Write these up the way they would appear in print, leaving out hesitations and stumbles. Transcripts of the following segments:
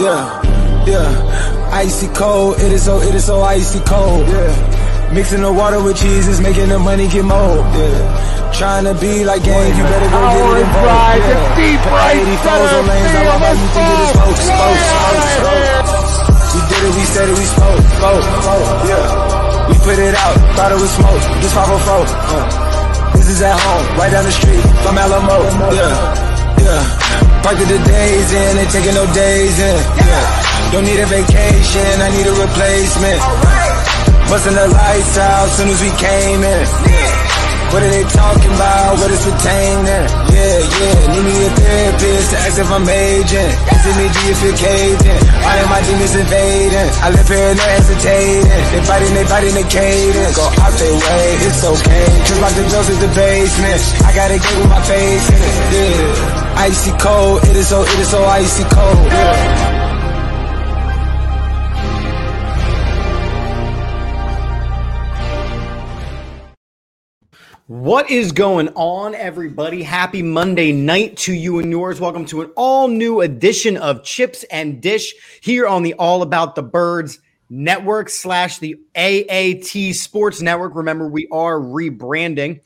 Yeah, yeah. Icy cold, it is so icy cold. Yeah. Mixing the water with cheese is making the money get mold. Yeah. Trying to be like gang, you better go get it involved. Yeah. It's deep right center field. Let's go. We did it, we said it, we smoked. Yeah. We put it out, thought it was smoke. Just 504. This is at home, right down the street from Alamo. Yeah, yeah. Parked the days in and taking no days in. Yeah. Don't need a vacation, I need a replacement. Busting the lights out soon as we came in. What are they talking about? What is retained there? Yeah, yeah. Need me a therapist to ask if I'm aging. Is it me? Do you feel caved in? All of my demons invading. I live here and they're hesitating. They fighting the cadence. Go out their way, it's okay. Cause my dogs is the basement. I gotta get with my face in it. Yeah. Icy cold, it is so icy cold. Yeah. What is going on, everybody? Happy Monday night to you and yours. Welcome to an all-new edition of Chips and Dish here on the All About the Birds Network / the AAT Sports Network. Remember, we are rebranding.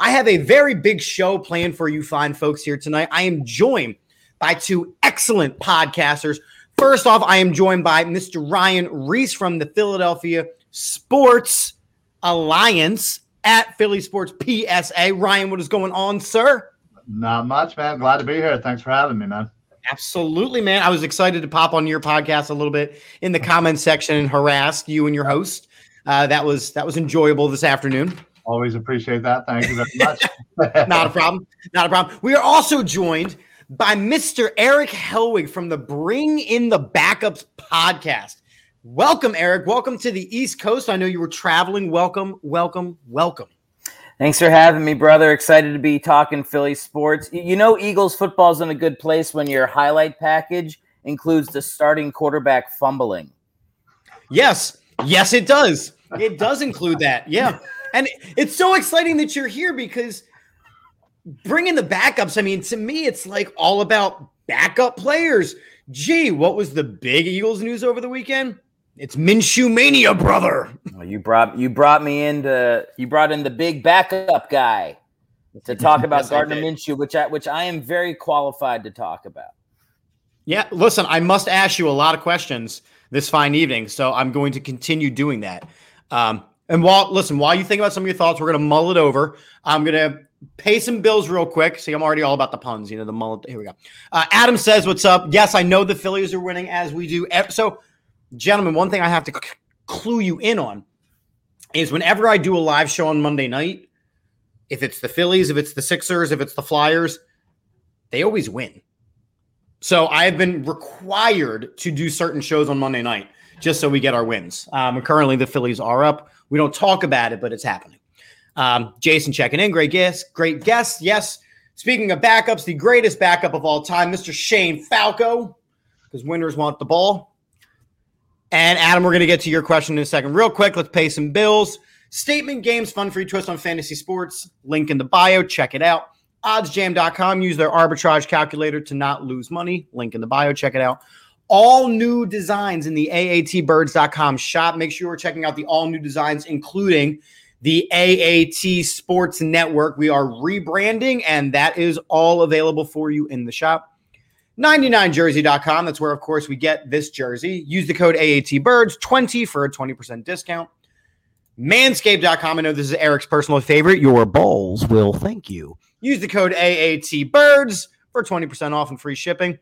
I have a very big show planned for you fine folks here tonight. I am joined by two excellent podcasters. First off, I am joined by Mr. Ryan Reese from the Philadelphia Sports Alliance. At Philly Sports PSA. Ryan, what is going on, sir? Not much, man. Glad to be here. Thanks for having me, man. Absolutely, man. I was excited to pop on your podcast a little bit in the comment section and harass you and your host. That was enjoyable this afternoon. Always appreciate that. Thank you very much. Not a problem. We are also joined by Mr. Eric Helwig from the Bring in the Backups podcast. Welcome, Eric. Welcome to the East Coast. I know you were traveling. Welcome. Thanks for having me, brother. Excited to be talking Philly sports. You know, Eagles football's in a good place when your highlight package includes the starting quarterback fumbling. Yes, it does. It does include that. Yeah. And it's so exciting that you're here because bringing the backups, I mean, to me, it's like all about backup players. Gee, what was the big Eagles news over the weekend? It's Minshew mania, brother. Oh, you brought in the big backup guy to talk about Gardner Minshew, which I am very qualified to talk about. Yeah, listen, I must ask you a lot of questions this fine evening, so I'm going to continue doing that. And while you think about some of your thoughts, we're going to mull it over. I'm going to pay some bills real quick. See, I'm already all about the puns, the mullet. Here we go. Adam says, what's up? Yes, I know the Phillies are winning as we do. So, gentlemen, one thing I have to clue you in on is whenever I do a live show on Monday night, if it's the Phillies, if it's the Sixers, if it's the Flyers, they always win. So I have been required to do certain shows on Monday night just so we get our wins. Currently, the Phillies are up. We don't talk about it, but it's happening. Jason checking in. Great guest. Yes. Speaking of backups, the greatest backup of all time, Mr. Shane Falco, because winners want the ball. And Adam, we're going to get to your question in a second. Real quick, let's pay some bills. Statement Games, fun free twist on fantasy sports. Link in the bio. Check it out. Oddsjam.com. Use their arbitrage calculator to not lose money. Link in the bio. Check it out. All new designs in the AATbirds.com shop. Make sure you're checking out the all new designs, including the AAT Sports Network. We are rebranding, and that is all available for you in the shop. 99jersey.com. That's where, of course, we get this jersey. Use the code AATBirds20 for a 20% discount. Manscaped.com. I know this is Eric's personal favorite. Your balls will thank you. Use the code AATBirds for 20% off and free shipping.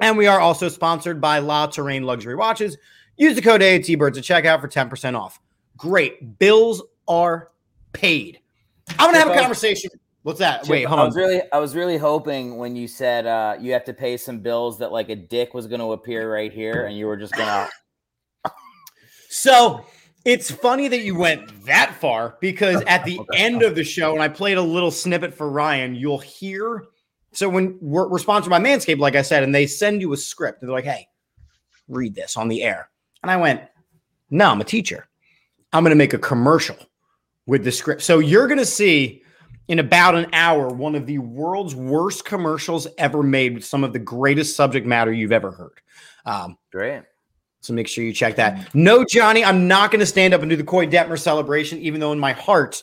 And we are also sponsored by La Terrain Luxury Watches. Use the code AATBirds at checkout for 10% off. Great. Bills are paid. I'm going to have a conversation. What's that? Chip, wait, hold on. I was really hoping when you said you have to pay some bills that like a dick was going to appear right here and you were just going to. So it's funny that you went that far because at the end of the show, and I played a little snippet for Ryan, you'll hear. So when we're sponsored by Manscaped, like I said, and they send you a script and they're like, hey, read this on the air. And I went, no, I'm a teacher. I'm going to make a commercial with the script. So you're going to see in about an hour, one of the world's worst commercials ever made with some of the greatest subject matter you've ever heard. Great. So make sure you check that. No, Johnny, I'm not going to stand up and do the Koy Detmer celebration, even though in my heart,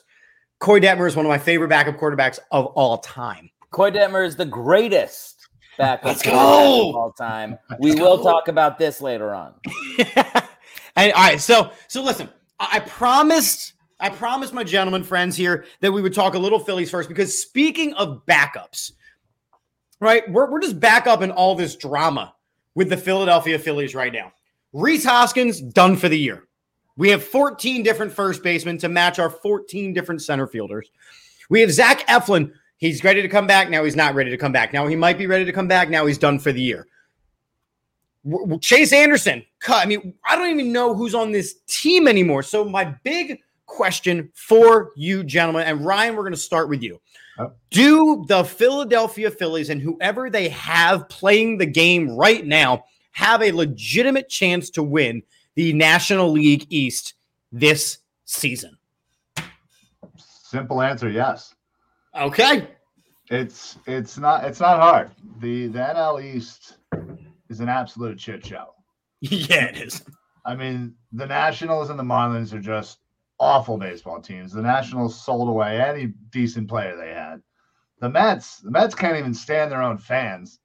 Koy Detmer is one of my favorite backup quarterbacks of all time. Koy Detmer is the greatest backup quarterback of all time. We will talk about this later on. And all right, so listen, I promised my gentleman friends here that we would talk a little Phillies first, because speaking of backups, right, we're just back up in all this drama with the Philadelphia Phillies right now. Reese Hoskins, done for the year. We have 14 different first basemen to match our 14 different center fielders. We have Zach Eflin. He's ready to come back. Now he's not ready to come back. Now he might be ready to come back. Now he's done for the year. Chase Anderson, cut. I mean, I don't even know who's on this team anymore. So my big question for you, gentlemen, and Ryan, we're going to start with you. Oh. Do the Philadelphia Phillies and whoever they have playing the game right now have a legitimate chance to win the National League East this season? Simple answer, yes. Okay. It's not hard. The NL East is an absolute shit show. Yeah, it is. I mean, the Nationals and the Marlins are just awful baseball teams. The Nationals sold away any decent player they had. The Mets can't even stand their own fans.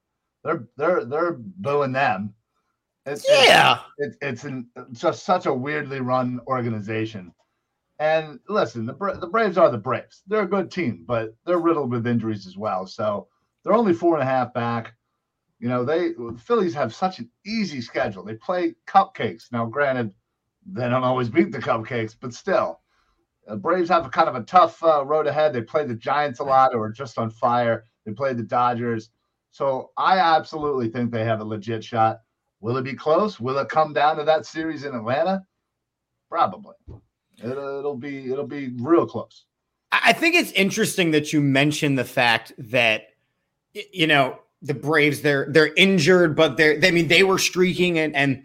They're booing them. It's just such a weirdly run organization. And listen, the Braves are the Braves. They're a good team, but they're riddled with injuries as well. So they're only 4.5 back. You know, the Phillies have such an easy schedule. They play cupcakes. Now, granted, they don't always beat the cupcakes, but still, the Braves have kind of a tough road ahead. They play the Giants a lot, or just on fire. They play the Dodgers. So I absolutely think they have a legit shot. Will it be close? Will it come down to that series in Atlanta? Probably. It'll be real close. I think it's interesting that you mentioned the fact that, you know, the Braves, they're injured, but they were streaking, and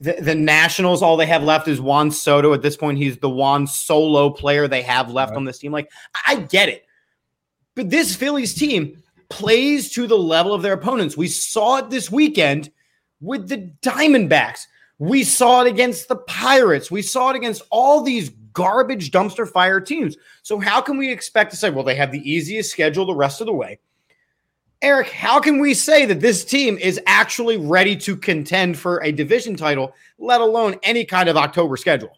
the Nationals, all they have left is Juan Soto. At this point, he's the one solo player they have left on this team. Like, I get it. But this Phillies team plays to the level of their opponents. We saw it this weekend with the Diamondbacks. We saw it against the Pirates. We saw it against all these garbage dumpster fire teams. So how can we expect to say, well, they have the easiest schedule the rest of the way? Eric, how can we say that this team is actually ready to contend for a division title, let alone any kind of October schedule?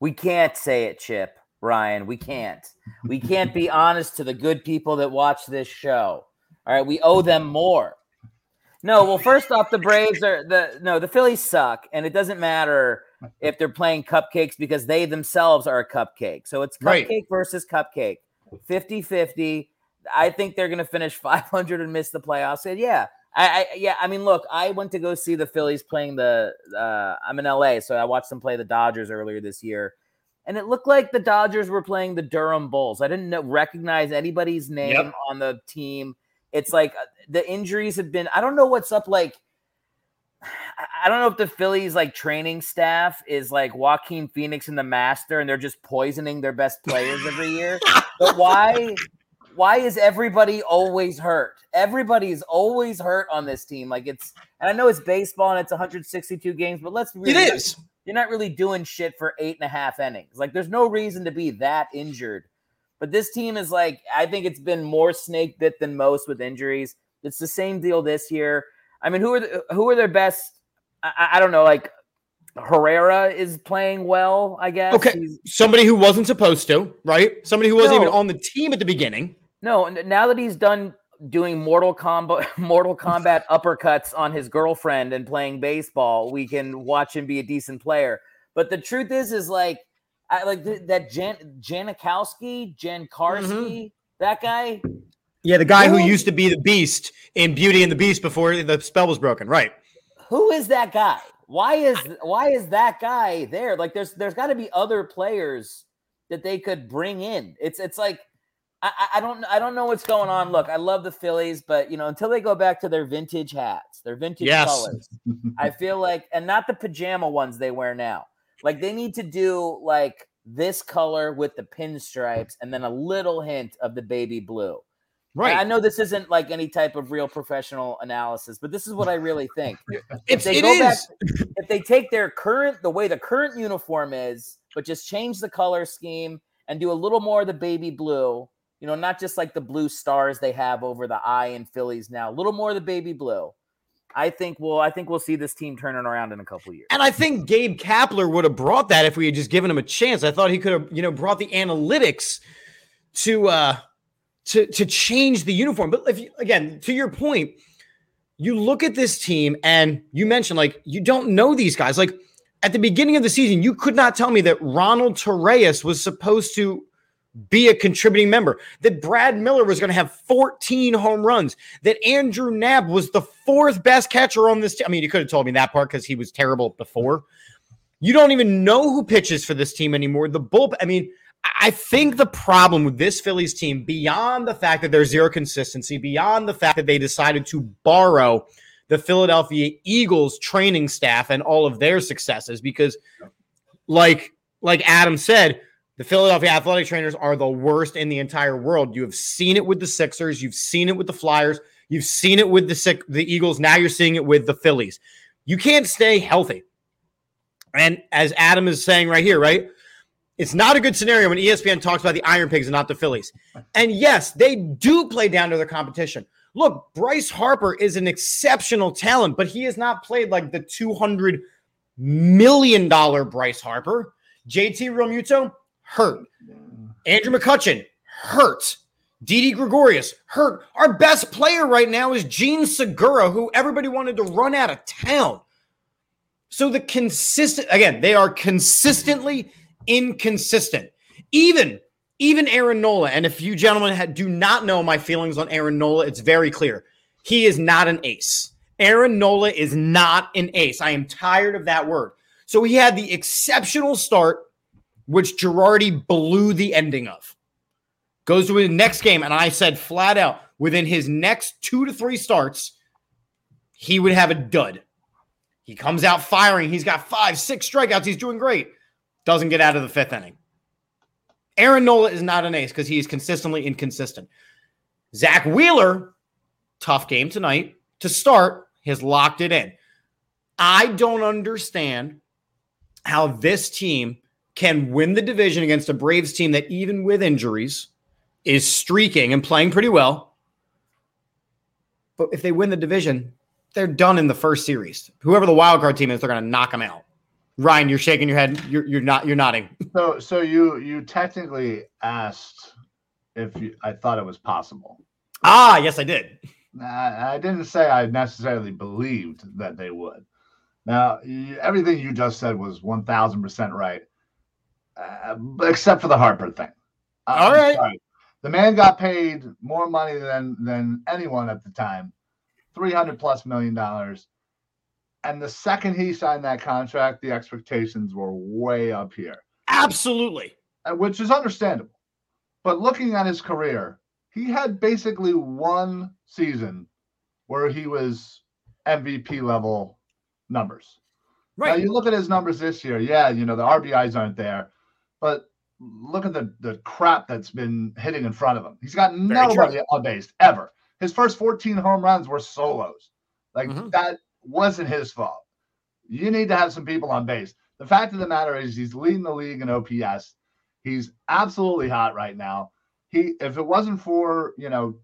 We can't say it, Chip, Ryan. We can't. We can't be honest to the good people that watch this show. All right, we owe them more. No, well, first off, the Phillies suck, and it doesn't matter if they're playing cupcakes because they themselves are a cupcake. So it's cupcake versus cupcake, 50-50. I think they're going to finish 500 and miss the playoffs. And I mean, look, I went to go see the Phillies playing I'm in LA, so I watched them play the Dodgers earlier this year, and it looked like the Dodgers were playing the Durham Bulls. I didn't recognize anybody's name on the team. It's like the injuries have been – I don't know what's up. Like, I don't know if the Phillies, like, training staff is like Joaquin Phoenix and the Master, and they're just poisoning their best players every year. But why is everybody always hurt? Everybody's always hurt on this team. Like, it's – and I know it's baseball and it's 162 games, but let's really – it is. You're not really doing shit for 8.5 innings. Like, there's no reason to be that injured. But this team is like, I think it's been more snake bit than most with injuries. It's the same deal this year. I mean, who are their best? I don't know. Like, Herrera is playing well, I guess. Okay, somebody who wasn't supposed to, right? Somebody who wasn't even on the team at the beginning. No, now that he's done doing Mortal Kombat uppercuts on his girlfriend and playing baseball, we can watch him be a decent player. But the truth is like, I like that Janikowski, mm-hmm. that guy. Yeah, the guy who used to be the Beast in Beauty and the Beast before the spell was broken, right? Who is that guy? Why is that guy there? Like, there's got to be other players that they could bring in. It's like I don't know what's going on. Look, I love the Phillies, but you know, until they go back to their vintage hats, their vintage colors, I feel like, and not the pajama ones they wear now. Like, they need to do like this color with the pinstripes and then a little hint of the baby blue. Right. And I know this isn't like any type of real professional analysis, but this is what I really think. If they take their current, the way the current uniform is, but just change the color scheme and do a little more of the baby blue, you know, not just like the blue stars they have over the eye in Phillies now, a little more of the baby blue. I think we'll see this team turning around in a couple of years. And I think Gabe Kapler would have brought that if we had just given him a chance. I thought he could have, you know, brought the analytics to change the uniform. But if you, again, to your point, you look at this team and you mentioned like you don't know these guys. Like at the beginning of the season, you could not tell me that Ronald Torreyes was supposed to be a contributing member, that Brad Miller was going to have 14 home runs, that Andrew Knapp was the fourth best catcher on this team. I mean, you could have told me that part because he was terrible before. You don't even know who pitches for this team anymore. The bullpen. I mean, I think the problem with this Phillies team, beyond the fact that there's zero consistency, beyond the fact that they decided to borrow the Philadelphia Eagles training staff and all of their successes, because like Adam said, the Philadelphia athletic trainers are the worst in the entire world. You have seen it with the Sixers. You've seen it with the Flyers. You've seen it with the Eagles. Now you're seeing it with the Phillies. You can't stay healthy. And as Adam is saying right here, right, it's not a good scenario when ESPN talks about the Iron Pigs and not the Phillies. And yes, they do play down to their competition. Look, Bryce Harper is an exceptional talent, but he has not played like the $200 million Bryce Harper. JT Realmuto, hurt. Andrew McCutchen, hurt. Didi Gregorius, hurt. Our best player right now is Gene Segura, who everybody wanted to run out of town. So they are consistently inconsistent. Even Aaron Nola, and if you gentlemen do not know my feelings on Aaron Nola, it's very clear. He is not an ace. Aaron Nola is not an ace. I am tired of that word. So he had the exceptional start, which Girardi blew the ending of. Goes to his next game, and I said flat out, within his next 2 to 3 starts, he would have a dud. He comes out firing. He's got 5, 6 strikeouts. He's doing great. Doesn't get out of the 5th inning. Aaron Nola is not an ace because he is consistently inconsistent. Zach Wheeler, tough game tonight. To start, has locked it in. I don't understand how this team can win the division against a Braves team that even with injuries is streaking and playing pretty well. But if they win the division, they're done in the first series. Whoever the wild card team is, they're going to knock them out. Ryan, you're shaking your head. You're nodding. So you technically asked I thought it was possible. Ah, yes, I did. I didn't say I necessarily believed that they would. Now, everything you just said was 1,000% right. Except for the Harper thing. All right. Sorry. The man got paid more money than anyone at the time, $300+ million. And the second he signed that contract, the expectations were way up here. Absolutely. Which is understandable. But looking at his career, he had basically one season where he was MVP level numbers. Right. Now you look at his numbers this year. Yeah, you know, the RBIs aren't there. But look at the crap that's been hitting in front of him. He's got nobody on base ever. His first 14 home runs were solos. Like, that wasn't his fault. You need to have some people on base. The fact of the matter is he's leading the league in OPS. He's absolutely hot right now. If it wasn't for, you know,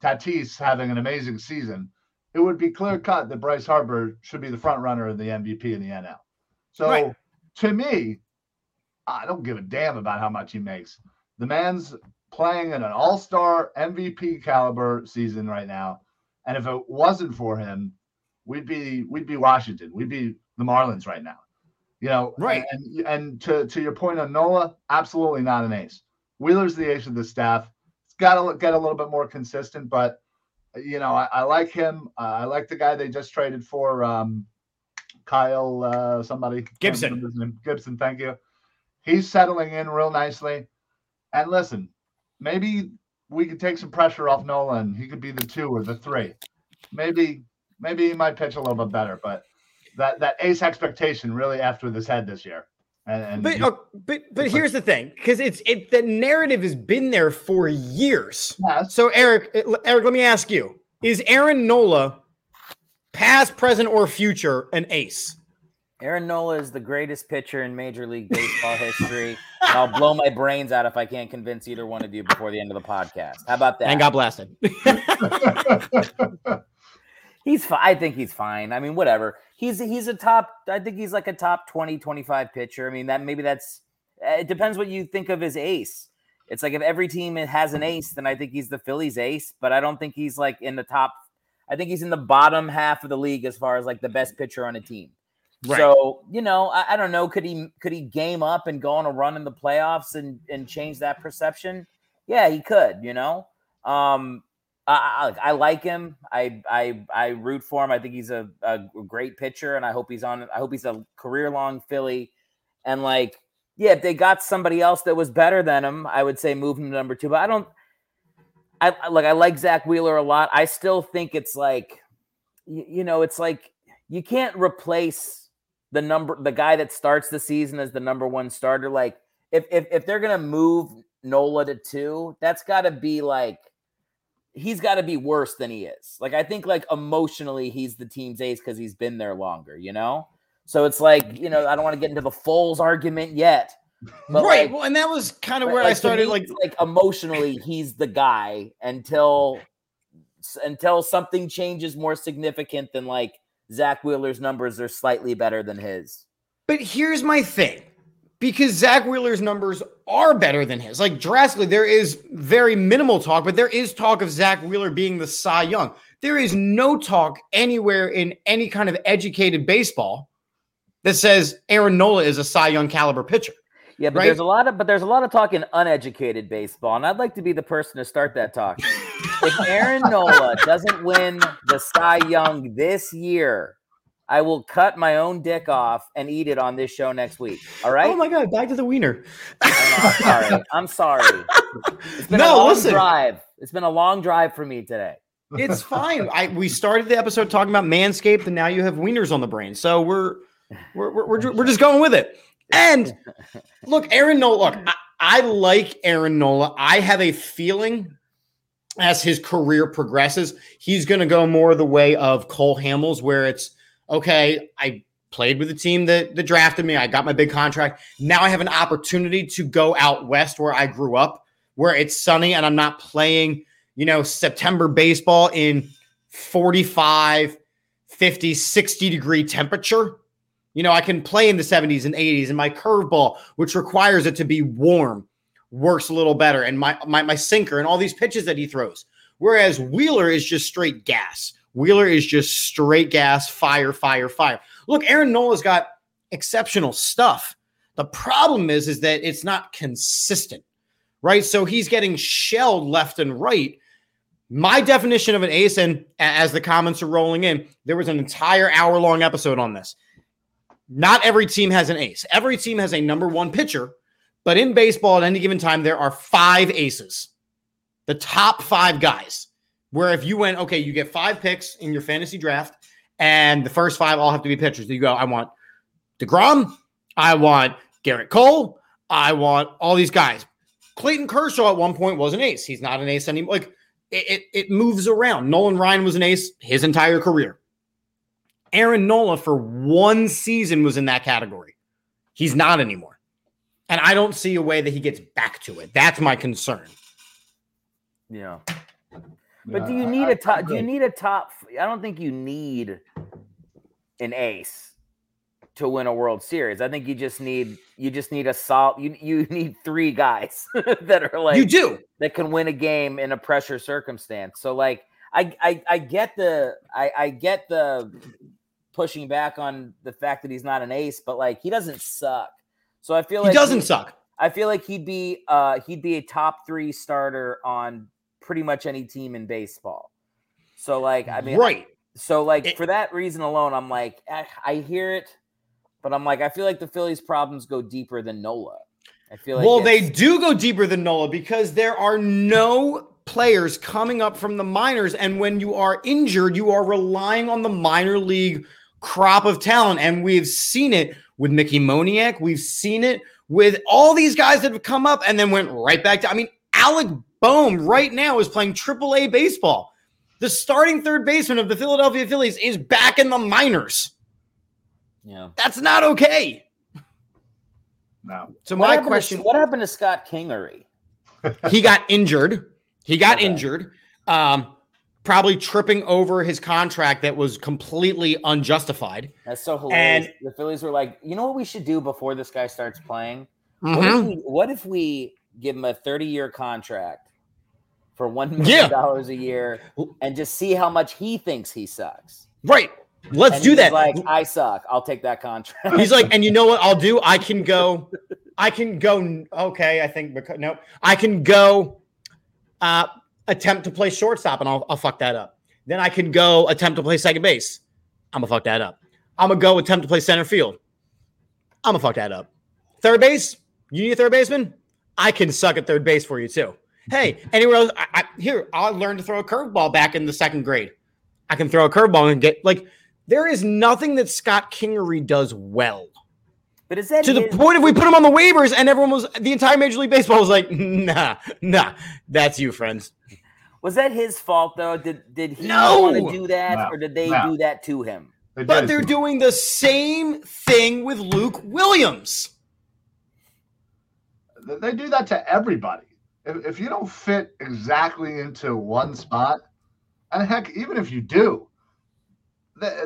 Tatis having an amazing season, it would be clear-cut that Bryce Harper should be the front runner of the MVP in the NL. So, to me, I don't give a damn about how much he makes. The man's playing in an all-star MVP caliber season right now. And if it wasn't for him, we'd be Washington. We'd be the Marlins right now. You know, right. And to your point on Nola, absolutely not an ace. Wheeler's the ace of the staff. It's got to get a little bit more consistent, but you know, I like him. I like the guy they just traded for, Kyle, somebody. Gibson, thank you. He's settling in real nicely. And listen, maybe we could take some pressure off Nola and he could be the 2 or the 3. Maybe he might pitch a little bit better, but that ace expectation really after his head this year. But here's the thing, because it's the narrative has been there for years. Yes. So Eric, let me ask you: is Aaron Nola, past, present, or future, an ace? Aaron Nola is the greatest pitcher in Major League Baseball history. I'll blow my brains out if I can't convince either one of you before the end of the podcast. How about that? And God bless him. I think he's fine. I mean, whatever. He's a top. I think he's like a top 20, 25 pitcher. I mean, it depends what you think of as ace. It's like if every team has an ace, then I think he's the Phillies ace. But I don't think he's like in the top. I think he's in the bottom half of the league as far as like the best pitcher on a team. Right. So, I don't know. Could he game up and go on a run in the playoffs and change that perception? Yeah, he could, I like him. I root for him. I think he's a great pitcher, and I hope he's a career-long Philly. And like, yeah, if they got somebody else that was better than him, I would say move him to number two. But I like Zach Wheeler a lot. I still think it's like, it's like you can't replace the guy that starts the season as the number one starter. Like if they're going to move Nola to two, that's got to be like, he's got to be worse than he is. Like, I think like emotionally he's the team's ace because he's been there longer, So it's like, I don't want to get into the Foles argument yet. But right. Like, well, and that was kind of where I started. Like emotionally he's the guy until something changes more significant than like, Zach Wheeler's numbers are slightly better than his. But here's my thing, because Zach Wheeler's numbers are better than his. Like drastically, there is very minimal talk, but there is talk of Zach Wheeler being the Cy Young. There is no talk anywhere in any kind of educated baseball that says Aaron Nola is a Cy Young caliber pitcher. Yeah, but right? There's a lot of talk in uneducated baseball, and I'd like to be the person to start that talk. If Aaron Nola doesn't win the Cy Young this year, I will cut my own dick off and eat it on this show next week. All right? Oh, my God. Back to the wiener. I'm sorry. It's been a long drive. It's been a long drive for me today. It's fine. We started the episode talking about Manscaped, and now you have wieners on the brain. So we're just going with it. And look, Aaron Nola, I like Aaron Nola. I have a feeling as his career progresses, he's going to go more the way of Cole Hamels, where it's, okay, I played with the team that drafted me. I got my big contract. Now I have an opportunity to go out west where I grew up, where it's sunny and I'm not playing, September baseball in 45, 50, 60 degree temperature. I can play in the 70s and 80s, and my curveball, which requires it to be warm, works a little better, and my sinker and all these pitches that he throws. Whereas Wheeler is just straight gas. Fire. Look, Aaron Nola's got exceptional stuff. The problem is that it's not consistent, right? So he's getting shelled left and right. My definition of an ace, and as the comments are rolling in, there was an entire hour-long episode on this. Not every team has an ace. Every team has a number one pitcher, but in baseball at any given time, there are 5 aces, the top 5 guys, where if you went, okay, you get 5 picks in your fantasy draft, and the first 5 all have to be pitchers. You go, I want DeGrom. I want Garrett Cole. I want all these guys. Clayton Kershaw at one point was an ace. He's not an ace anymore. Like it moves around. Nolan Ryan was an ace his entire career. Aaron Nola for one season was in that category. He's not anymore. And I don't see a way that he gets back to it. That's my concern. Yeah. But do you need a top? Do you need a top? I don't think you need an ace to win a World Series. I think you just need a solid. You need 3 guys that are like, you do, that can win a game in a pressure circumstance. So like I get the pushing back on the fact that he's not an ace, but like he doesn't suck. So I feel like he doesn't suck. I feel like he'd be a top 3 starter on pretty much any team in baseball. So like, I mean, right. So like for that reason alone, I'm like, I hear it, but I'm like, I feel like the Phillies' problems go deeper than Nola. I feel like they do go deeper than Nola because there are no players coming up from the minors, and when you are injured, you are relying on the minor league crop of talent. And we've seen it with Mickey Moniak. We've seen it with all these guys that have come up and then went right back to, I mean, Alec Boehm right now is playing AAA baseball. The starting third baseman of the Philadelphia Phillies is back in the minors. Yeah. That's not okay. No. So my question, what happened to Scott Kingery? He got injured. Probably tripping over his contract that was completely unjustified. That's so hilarious. And the Phillies were like, you know what we should do before this guy starts playing? Mm-hmm. What if we give him a 30-year contract for $1 million a year and just see how much he thinks he sucks? Right. Let's do that. Like, I suck. I'll take that contract. He's like, and you know what I'll do? I can go. Okay. I can go attempt to play shortstop, and I'll fuck that up. Then I can go attempt to play second base. I'm going to fuck that up. I'm going to go attempt to play center field. I'm going to fuck that up. Third base? You need a third baseman? I can suck at third base for you too. Hey, anywhere else? I learned to throw a curveball back in the second grade. I can throw a curveball and get, like, there is nothing that Scott Kingery does well. But is that the point? If we put him on the waivers and everyone was, the entire Major League Baseball was like, nah, that's you, friends. Was that his fault though? Did he want to do that, or did they do that to him? But they're doing the same thing with Luke Williams. They do that to everybody. If you don't fit exactly into one spot, and heck, even if you do,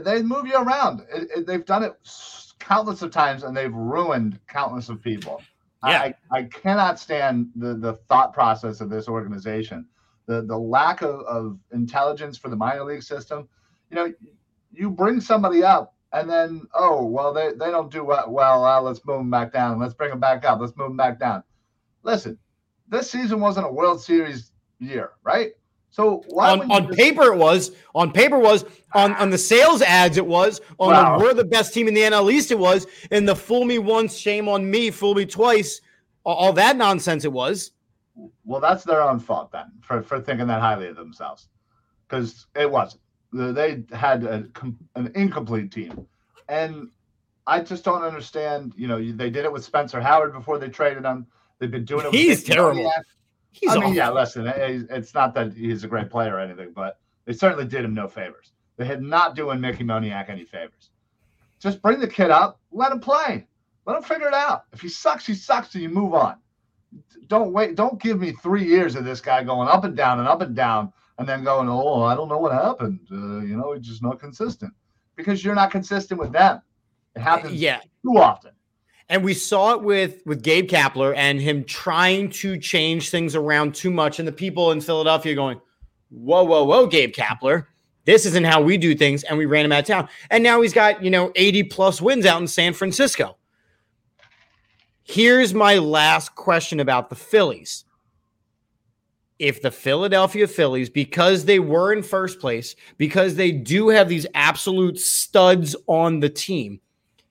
they move you around. They've done it countless of times, and they've ruined countless of people. Yeah. I cannot stand the thought process of this organization, the lack of intelligence for the minor league system. You know, you bring somebody up, and then, they don't do well. Let's move them back down. Let's bring them back up. Let's move them back down. Listen, this season wasn't a World Series year, right? So why on paper it was on the sales ads it was on we're the best team in the NL East it was, and the fool me once, shame on me, fool me twice, all that nonsense it was. Well, that's their own fault then for thinking that highly of themselves, because it wasn't. They had an incomplete team, and I just don't understand. You know, they did it with Spencer Howard before they traded him. They've been doing it. He's terrible. Listen, it's not that he's a great player or anything, but they certainly did him no favors. They had not doing Mickey Moniak any favors. Just bring the kid up, let him play. Let him figure it out. If he sucks, he sucks, and you move on. Don't wait. Don't give me 3 years of this guy going up and down and up and down and then going, I don't know what happened. He's just not consistent. Because you're not consistent with them. It happens too often. And we saw it with Gabe Kapler and him trying to change things around too much. And the people in Philadelphia going, whoa, Gabe Kapler. This isn't how we do things. And we ran him out of town. And now he's got, 80-plus wins out in San Francisco. Here's my last question about the Phillies. If the Philadelphia Phillies, because they were in first place, because they do have these absolute studs on the team,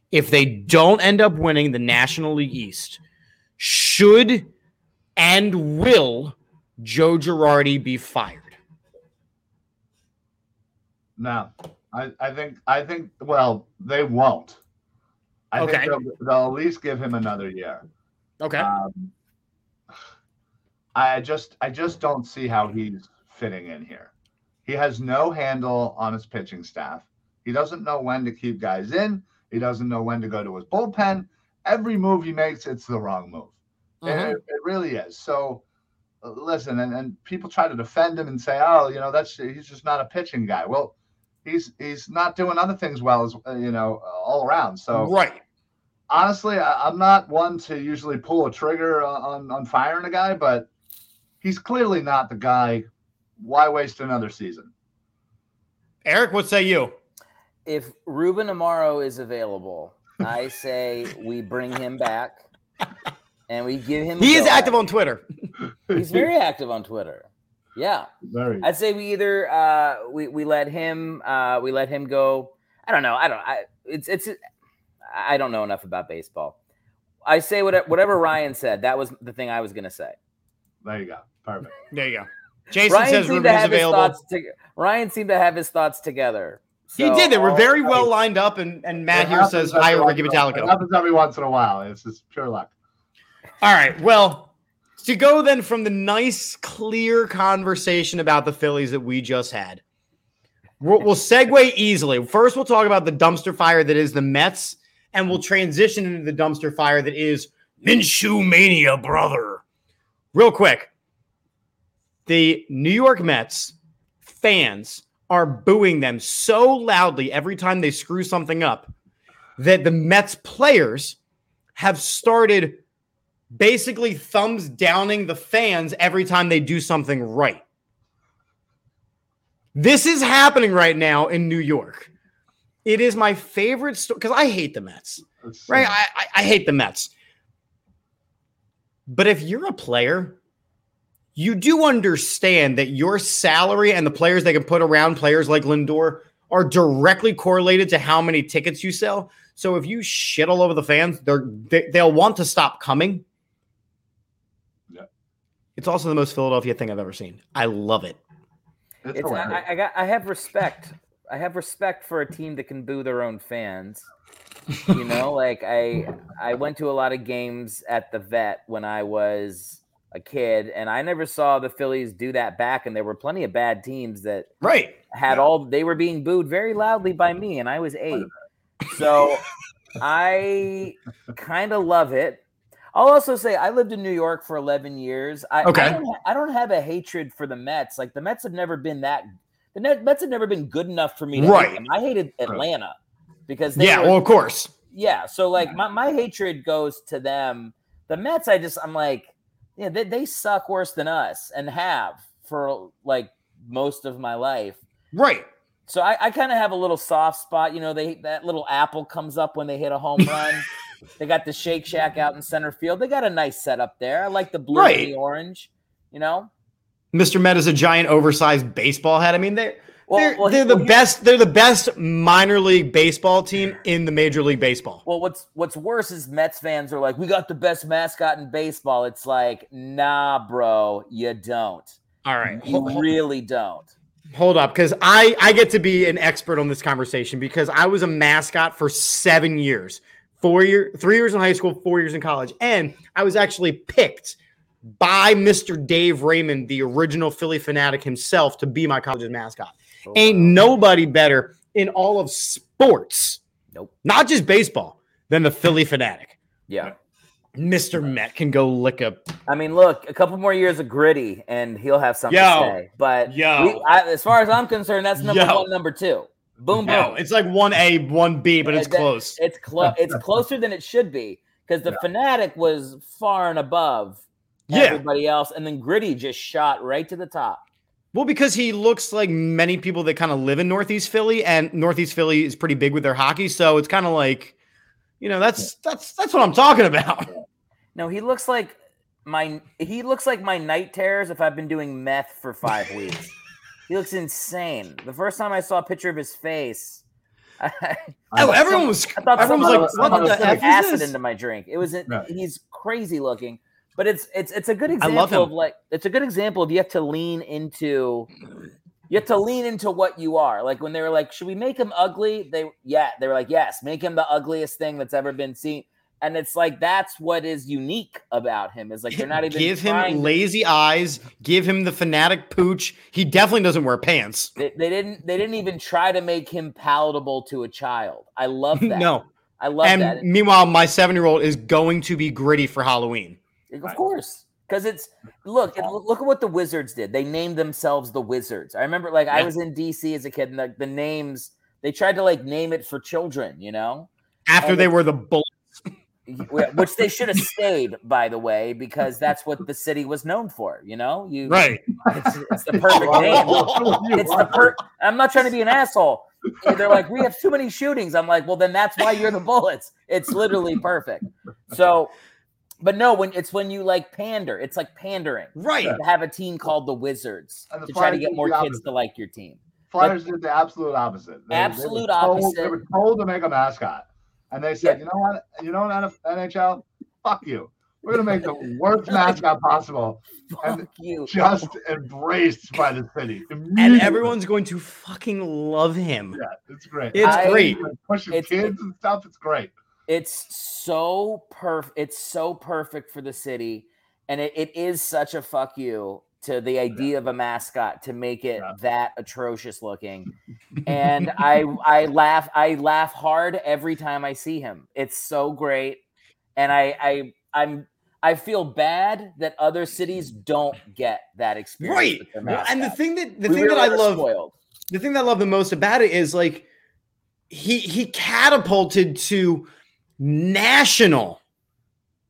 if they don't end up winning the National League East, should and will Joe Girardi be fired? No, I think they won't. I think they'll at least give him another year. Okay. I just don't see how he's fitting in here. He has no handle on his pitching staff. He doesn't know when to keep guys in. He doesn't know when to go to his bullpen. Every move he makes, it's the wrong move. Mm-hmm. It really is. So, listen, and people try to defend him and say, he's just not a pitching guy. Well, he's not doing other things well, as all around. So, right. Honestly, I'm not one to usually pull a trigger on firing a guy, but he's clearly not the guy. Why waste another season? Eric, what say you? If Ruben Amaro is available, I say we bring him back and we give him. He is active on Twitter. He's very active on Twitter. Yeah. Very. I'd say we either we let him go. I don't know enough about baseball. I say whatever Ryan said. That was the thing I was going to say. There you go. Perfect. There you go. Jason Ryan says Ruben is available. Ryan seemed to have his thoughts together. So, he did. They were very well lined up, and Matt here says, hi, we're going to give you Metallica. It happens every once in a while. It's just pure luck. All right, well, to go then from the nice, clear conversation about the Phillies that we just had, we'll segue easily. First, we'll talk about the dumpster fire that is the Mets, and we'll transition into the dumpster fire that is Minshew Mania, brother. Real quick, the New York Mets fans are booing them so loudly every time they screw something up that the Mets players have started basically thumbs downing the fans every time they do something right. This is happening right now in New York. It is my favorite story because I hate the Mets, right? I hate the Mets. But if you're a player, you do understand that your salary and the players they can put around, players like Lindor, are directly correlated to how many tickets you sell. So if you shit all over the fans, they'll want to stop coming. Yeah. It's also the most Philadelphia thing I've ever seen. I love it. I have respect. I have respect for a team that can boo their own fans. You know, like I went to a lot of games at the Vet when I was a kid, and I never saw the Phillies do that back, and there were plenty of bad teams that they were being booed very loudly by me, and I was 8. So I kind of love it. I'll also say I lived in New York for 11 years. I don't have a hatred for the Mets. Like, the Mets have never been good enough for me to hate them. I hated Atlanta because of course. Yeah, so like my hatred goes to them. The Mets, I'm like, yeah, they suck worse than us and have for like most of my life. Right. So I kind of have a little soft spot. You know, that little apple comes up when they hit a home run. They got the Shake Shack out in center field. They got a nice setup there. I like the blue and the orange, you know. Mr. Met is a giant oversized baseball hat. I mean, they're the best minor league baseball team in the Major League Baseball. Well, what's worse is Mets fans are like, we got the best mascot in baseball. It's like, nah, bro, you don't. All right. You really don't. Hold up, because I get to be an expert on this conversation because I was a mascot for 7 years. 3 years in high school, 4 years in college. And I was actually picked by Mr. Dave Raymond, the original Philly fanatic himself, to be my college's mascot. Oh, ain't nobody better in all of sports, not just baseball, than the Philly fanatic. Yeah. Mr. Met can go lick up. I mean, look, a couple more years of gritty, and he'll have something to say. But as far as I'm concerned, that's number one, number two. Boom, boom. It's like 1A, 1B, but it's close. It's closer than it should be because the fanatic was far and above everybody else, and then gritty just shot right to the top. Well, because he looks like many people that kind of live in Northeast Philly, and Northeast Philly is pretty big with their hockey, so it's kind of like, you know, that's what I'm talking about. No, he looks like my night terrors if I've been doing meth for 5 weeks. He looks insane. The first time I saw a picture of his face, I thought someone was acid into my drink. He's crazy looking, but it's a good example of you have to lean into what you are. Like when they were like, should we make him ugly? They were like, yes, make him the ugliest thing that's ever been seen. And it's like, that's what is unique about him is like, they're not even give him lazy eyes, give him the fanatic pooch. He definitely doesn't wear pants. They didn't even try to make him palatable to a child. I love that. And meanwhile, my 7-year-old is going to be gritty for Halloween. Of course. Because look at what the Wizards did. They named themselves the Wizards. I remember, I was in D.C. as a kid, and the names, they tried to, name it for children, you know? After they were the Bullets. Which they should have stayed, by the way, because that's what the city was known for, you know? It's the perfect name. I'm not trying to be an asshole. They're like, we have too many shootings. I'm like, well, then that's why you're the Bullets. It's literally perfect. So... But no, when you pander, it's like pandering. Right. To have a team called the Wizards to try to get more kids to like your team. Flyers did the absolute opposite. They were told to make a mascot. And they said, you know what, NHL? Fuck you. We're going to make the worst mascot possible. And you. Just embraced by the city. And everyone's going to fucking love him. Yeah, it's great. It's great. Pushing kids and stuff. It's great. It's so perfect for the city. And it is such a fuck you to the idea of a mascot to make it that atrocious looking. And I laugh hard every time I see him. It's so great. And I feel bad that other cities don't get that experience. Right. And the thing that I love the most about it is like he catapulted to national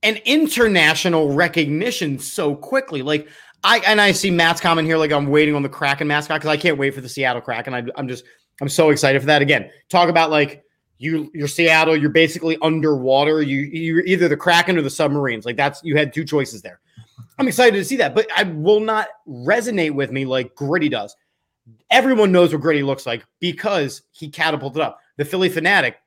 and international recognition so quickly. Like I see Matt's comment here, like I'm waiting on the Kraken mascot because I can't wait for the Seattle Kraken. I'm so excited for that. Again, talk about like you're Seattle, you're basically underwater. You're either the Kraken or the submarines. Like you had two choices there. I'm excited to see that, but I will not resonate with me like Gritty does. Everyone knows what Gritty looks like because he catapulted up. The Philly Fanatic,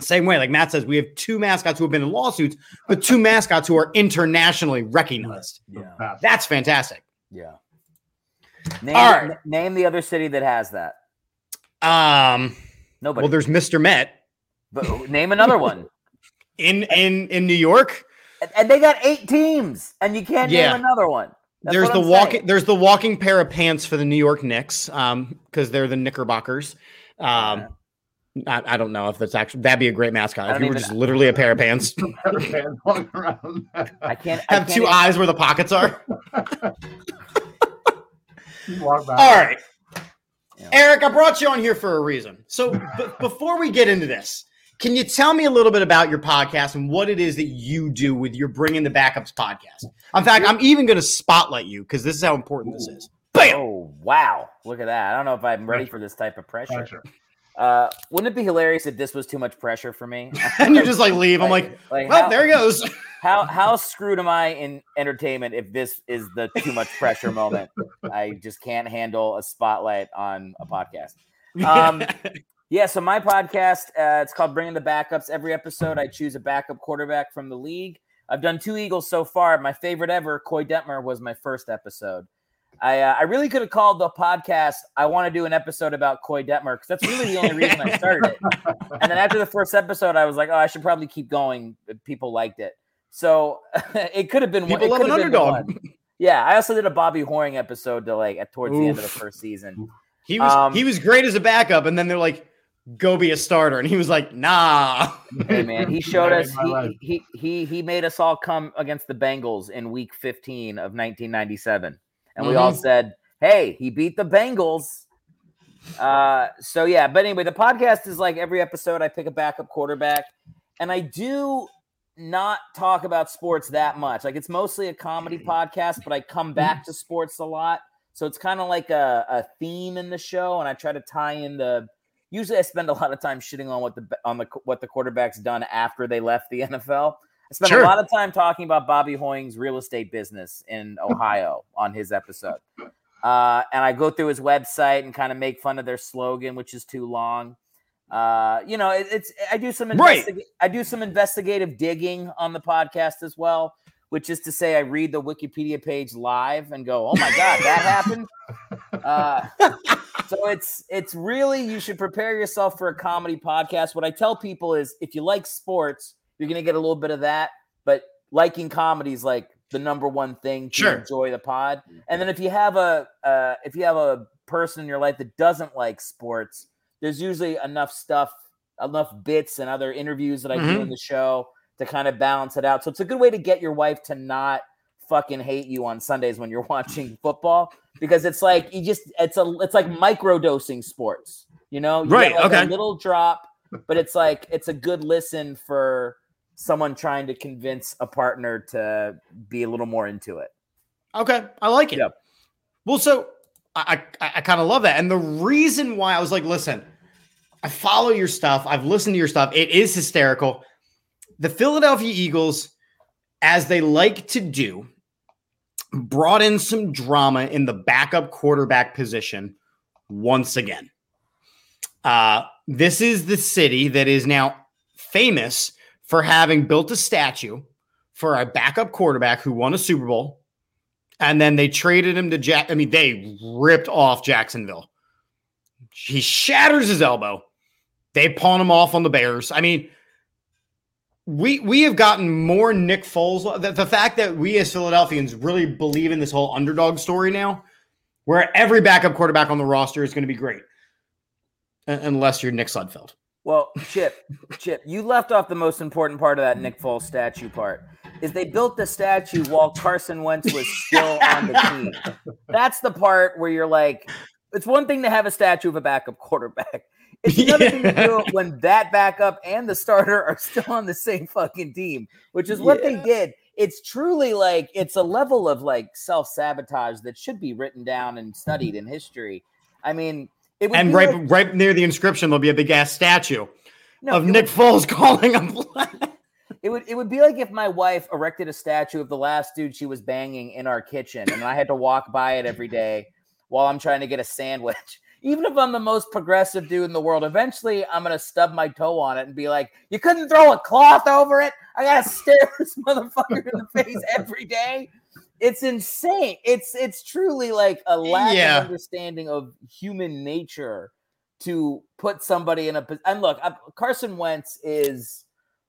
same way. Like Matt says, we have two mascots who have been in lawsuits, but two mascots who are internationally recognized. Yeah. That's fantastic. Yeah. Name the other city that has that. Nobody. Well, there's Mr. Met. But name another one. in New York. And they got 8 teams, and you can't name another one. There's the walking pair of pants for the New York Knicks, because they're the Knickerbockers. I don't know if that's actually, that'd be a great mascot. If you were just literally a pair of pants. Walking around. I can't have two eyes where the pockets are. All right. Yeah. Eric, I brought you on here for a reason. So before we get into this, can you tell me a little bit about your podcast and what it is that you do with your Bring in the Backups podcast? In fact, I'm even going to spotlight you because this is how important this is. Bam! Oh, wow. Look at that. I don't know if I'm ready for this type of pressure. Wouldn't it be hilarious if this was too much pressure for me? And you just like leave. I'm like well, there he goes. How screwed am I in entertainment if this is the too much pressure moment? I just can't handle a spotlight on a podcast. So my podcast, it's called Bring in the Backups. Every episode, I choose a backup quarterback from the league. I've done 2 Eagles so far. My favorite ever, Koy Detmer, was my first episode. I really could have called the podcast, I want to do an episode about Koy Detmer, because that's really the only reason I started it. And then after the first episode, I was like, oh, I should probably keep going. People liked it. So it could have been one. People love an underdog. Yeah, I also did a Bobby Hoying episode towards the end of the first season. He was great as a backup, and then they're like, go be a starter. And he was like, nah. Hey, man, he showed us. He made us all come against the Bengals in week 15 of 1997. And we all said, hey, he beat the Bengals. But anyway, the podcast is like every episode I pick a backup quarterback. And I do not talk about sports that much. Like, it's mostly a comedy podcast, but I come back to sports a lot. So it's kind of like a theme in the show. And I try to tie in usually I spend a lot of time shitting on what the quarterback's done after they left the NFL. I spent a lot of time talking about Bobby Hoying's real estate business in Ohio on his episode. And I go through his website and kind of make fun of their slogan, which is too long. I do some investigative digging on the podcast as well, which is to say I read the Wikipedia page live and go, oh my God, that happened. So it's really, you should prepare yourself for a comedy podcast. What I tell people is if you like sports, you're going to get a little bit of that, but liking comedy is like the number one thing to enjoy the pod. And then if you have a person in your life that doesn't like sports, there's usually enough stuff, enough bits and other interviews that I do in the show to kind of balance it out. So it's a good way to get your wife to not fucking hate you on Sundays when you're watching football, because it's like it's like microdosing sports, you know? You get like a little drop, but it's like it's a good listen for someone trying to convince a partner to be a little more into it. Okay. I like it. Yep. Well, so I kind of love that. And the reason why I was like, listen, I follow your stuff. I've listened to your stuff. It is hysterical. The Philadelphia Eagles, as they like to do, brought in some drama in the backup quarterback position once again. This is the city that is now famous for having built a statue for a backup quarterback who won a Super Bowl, and then they traded him to Jack. I mean, they ripped off Jacksonville. He shatters his elbow. They pawn him off on the Bears. I mean, we have gotten more Nick Foles. The fact that we as Philadelphians really believe in this whole underdog story now, where every backup quarterback on the roster is going to be great, unless you're Nick Sudfeld. Well, Chip, you left off the most important part of that Nick Foles statue part. Is they built the statue while Carson Wentz was still on the team. That's the part where you're like, it's one thing to have a statue of a backup quarterback. It's another thing to do it when that backup and the starter are still on the same fucking team, which is what they did. It's truly like, it's a level of like self-sabotage that should be written down and studied in history. I mean, and right near the inscription, there'll be a big ass statue of Nick Foles calling a play. It would be like if my wife erected a statue of the last dude she was banging in our kitchen, and I had to walk by it every day while I'm trying to get a sandwich. Even if I'm the most progressive dude in the world, eventually I'm gonna stub my toe on it and be like, "You couldn't throw a cloth over it." I gotta stare this motherfucker in the face every day. It's insane. It's truly like a lack of understanding of human nature to put somebody in a position. And look, Carson Wentz is,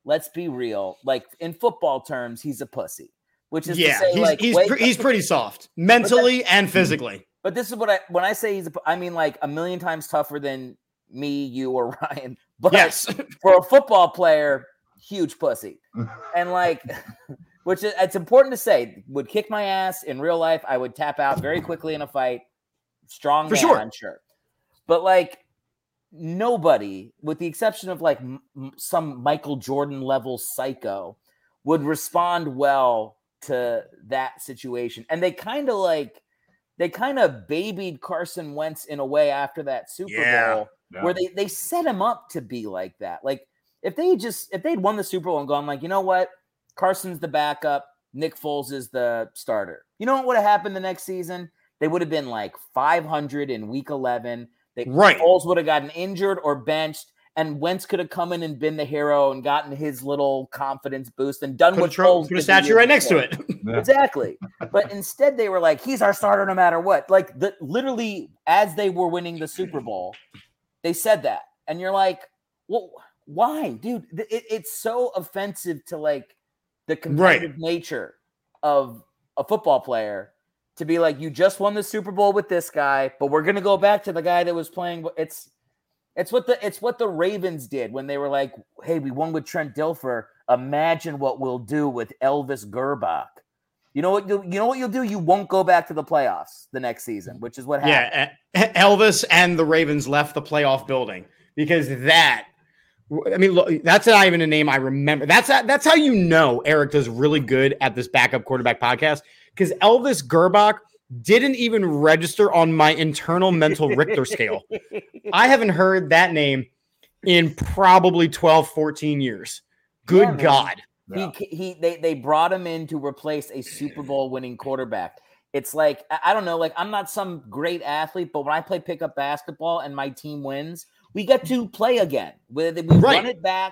let's be real, like in football terms, he's a pussy, which is to say, he's pretty soft mentally and physically. But this is what when I say I mean like a million times tougher than me, you, or Ryan. But for a football player, huge pussy, and like. Which it's important to say, would kick my ass in real life. I would tap out very quickly in a fight. Strong man, sure. I'm sure. But like nobody, with the exception of like some Michael Jordan level psycho, would respond well to that situation. And they kind of babied Carson Wentz in a way after that Super Bowl where they set him up to be like that. Like if they'd won the Super Bowl and gone like, you know what? Carson's the backup. Nick Foles is the starter. You know what would have happened the next season? They would have been like 500 in week 11. Foles would have gotten injured or benched, and Wentz could have come in and been the hero and gotten his little confidence boost and done what Foles did. A statue right next to it. Exactly. But instead they were like, he's our starter no matter what. Like literally as they were winning the Super Bowl, they said that. And you're like, well, why? Dude, it's so offensive to like, the competitive nature of a football player to be like, you just won the Super Bowl with this guy, but we're going to go back to the guy that was playing. It's what the Ravens did when they were like, hey, we won with Trent Dilfer. Imagine what we'll do with Elvis Gerbach. You know what you'll do? You won't go back to the playoffs the next season, which is what happened. Yeah, Elvis and the Ravens left the playoff building because that, I mean, look, that's not even a name I remember. That's how you know Eric does really good at this backup quarterback podcast, because Elvis Gerbach didn't even register on my internal mental Richter scale. I haven't heard that name in probably 12, 14 years. Good God. No. They brought him in to replace a Super Bowl winning quarterback. It's like, I don't know, like I'm not some great athlete, but when I play pickup basketball and my team wins, we get to play again. We run it back,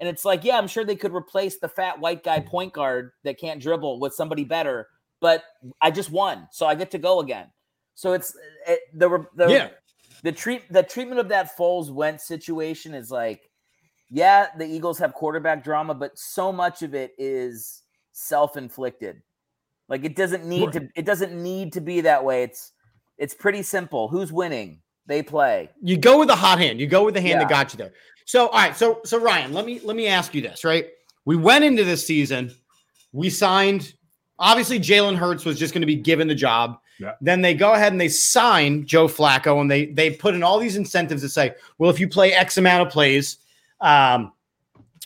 and it's like, yeah, I'm sure they could replace the fat white guy point guard that can't dribble with somebody better, but I just won, so I get to go again. So it's the treatment of that Foles-Wentz situation is like, yeah, the Eagles have quarterback drama, but so much of it is self-inflicted. Like it doesn't need to be that way. It's pretty simple. Who's winning? They play. You go with the hot hand. You go with the hand that got you there. So, all right. So Ryan, let me ask you this, right? We went into this season. We signed. Obviously, Jalen Hurts was just going to be given the job. Yeah. Then they go ahead and they sign Joe Flacco, and they put in all these incentives to say, well, if you play X amount of plays,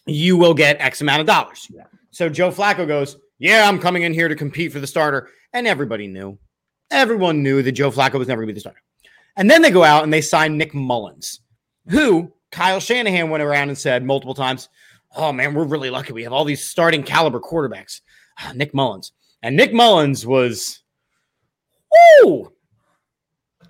you will get X amount of dollars. Yeah. So Joe Flacco goes, yeah, I'm coming in here to compete for the starter. And everyone knew that Joe Flacco was never going to be the starter. And then they go out and they sign Nick Mullins, who Kyle Shanahan went around and said multiple times, oh, man, we're really lucky. We have all these starting caliber quarterbacks. Nick Mullins. And Nick Mullins was, woo!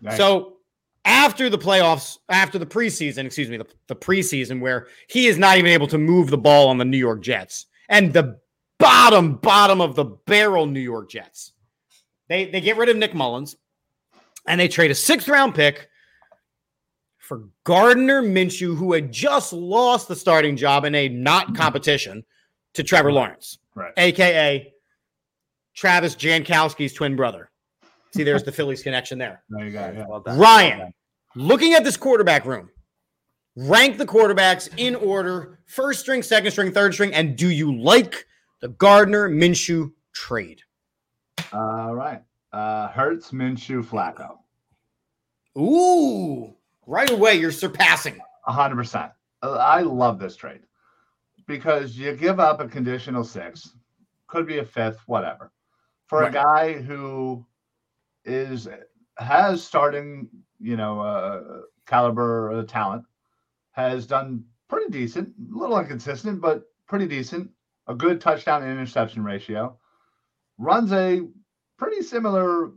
Nice. So after the preseason where he is not even able to move the ball on the New York Jets, and the bottom of the barrel New York Jets. They get rid of Nick Mullins, and they trade a sixth-round pick for Gardner Minshew, who had just lost the starting job in a not competition to Trevor Lawrence, right, a.k.a. Travis Jankowski's twin brother. See, there's the Phillies connection there. There you go. Yeah. Well done. Ryan, well done. Looking at this quarterback room, rank the quarterbacks in order, first string, second string, third string, and do you like the Gardner Minshew trade? All right. Hurts, Minshew, Flacco. Ooh. Right away, you're surpassing. 100%. I love this trade because you give up a conditional sixth, could be a fifth, whatever, for a guy who has starting, caliber talent, has done pretty decent, a little inconsistent, but pretty decent, a good touchdown and interception ratio, runs a pretty similar,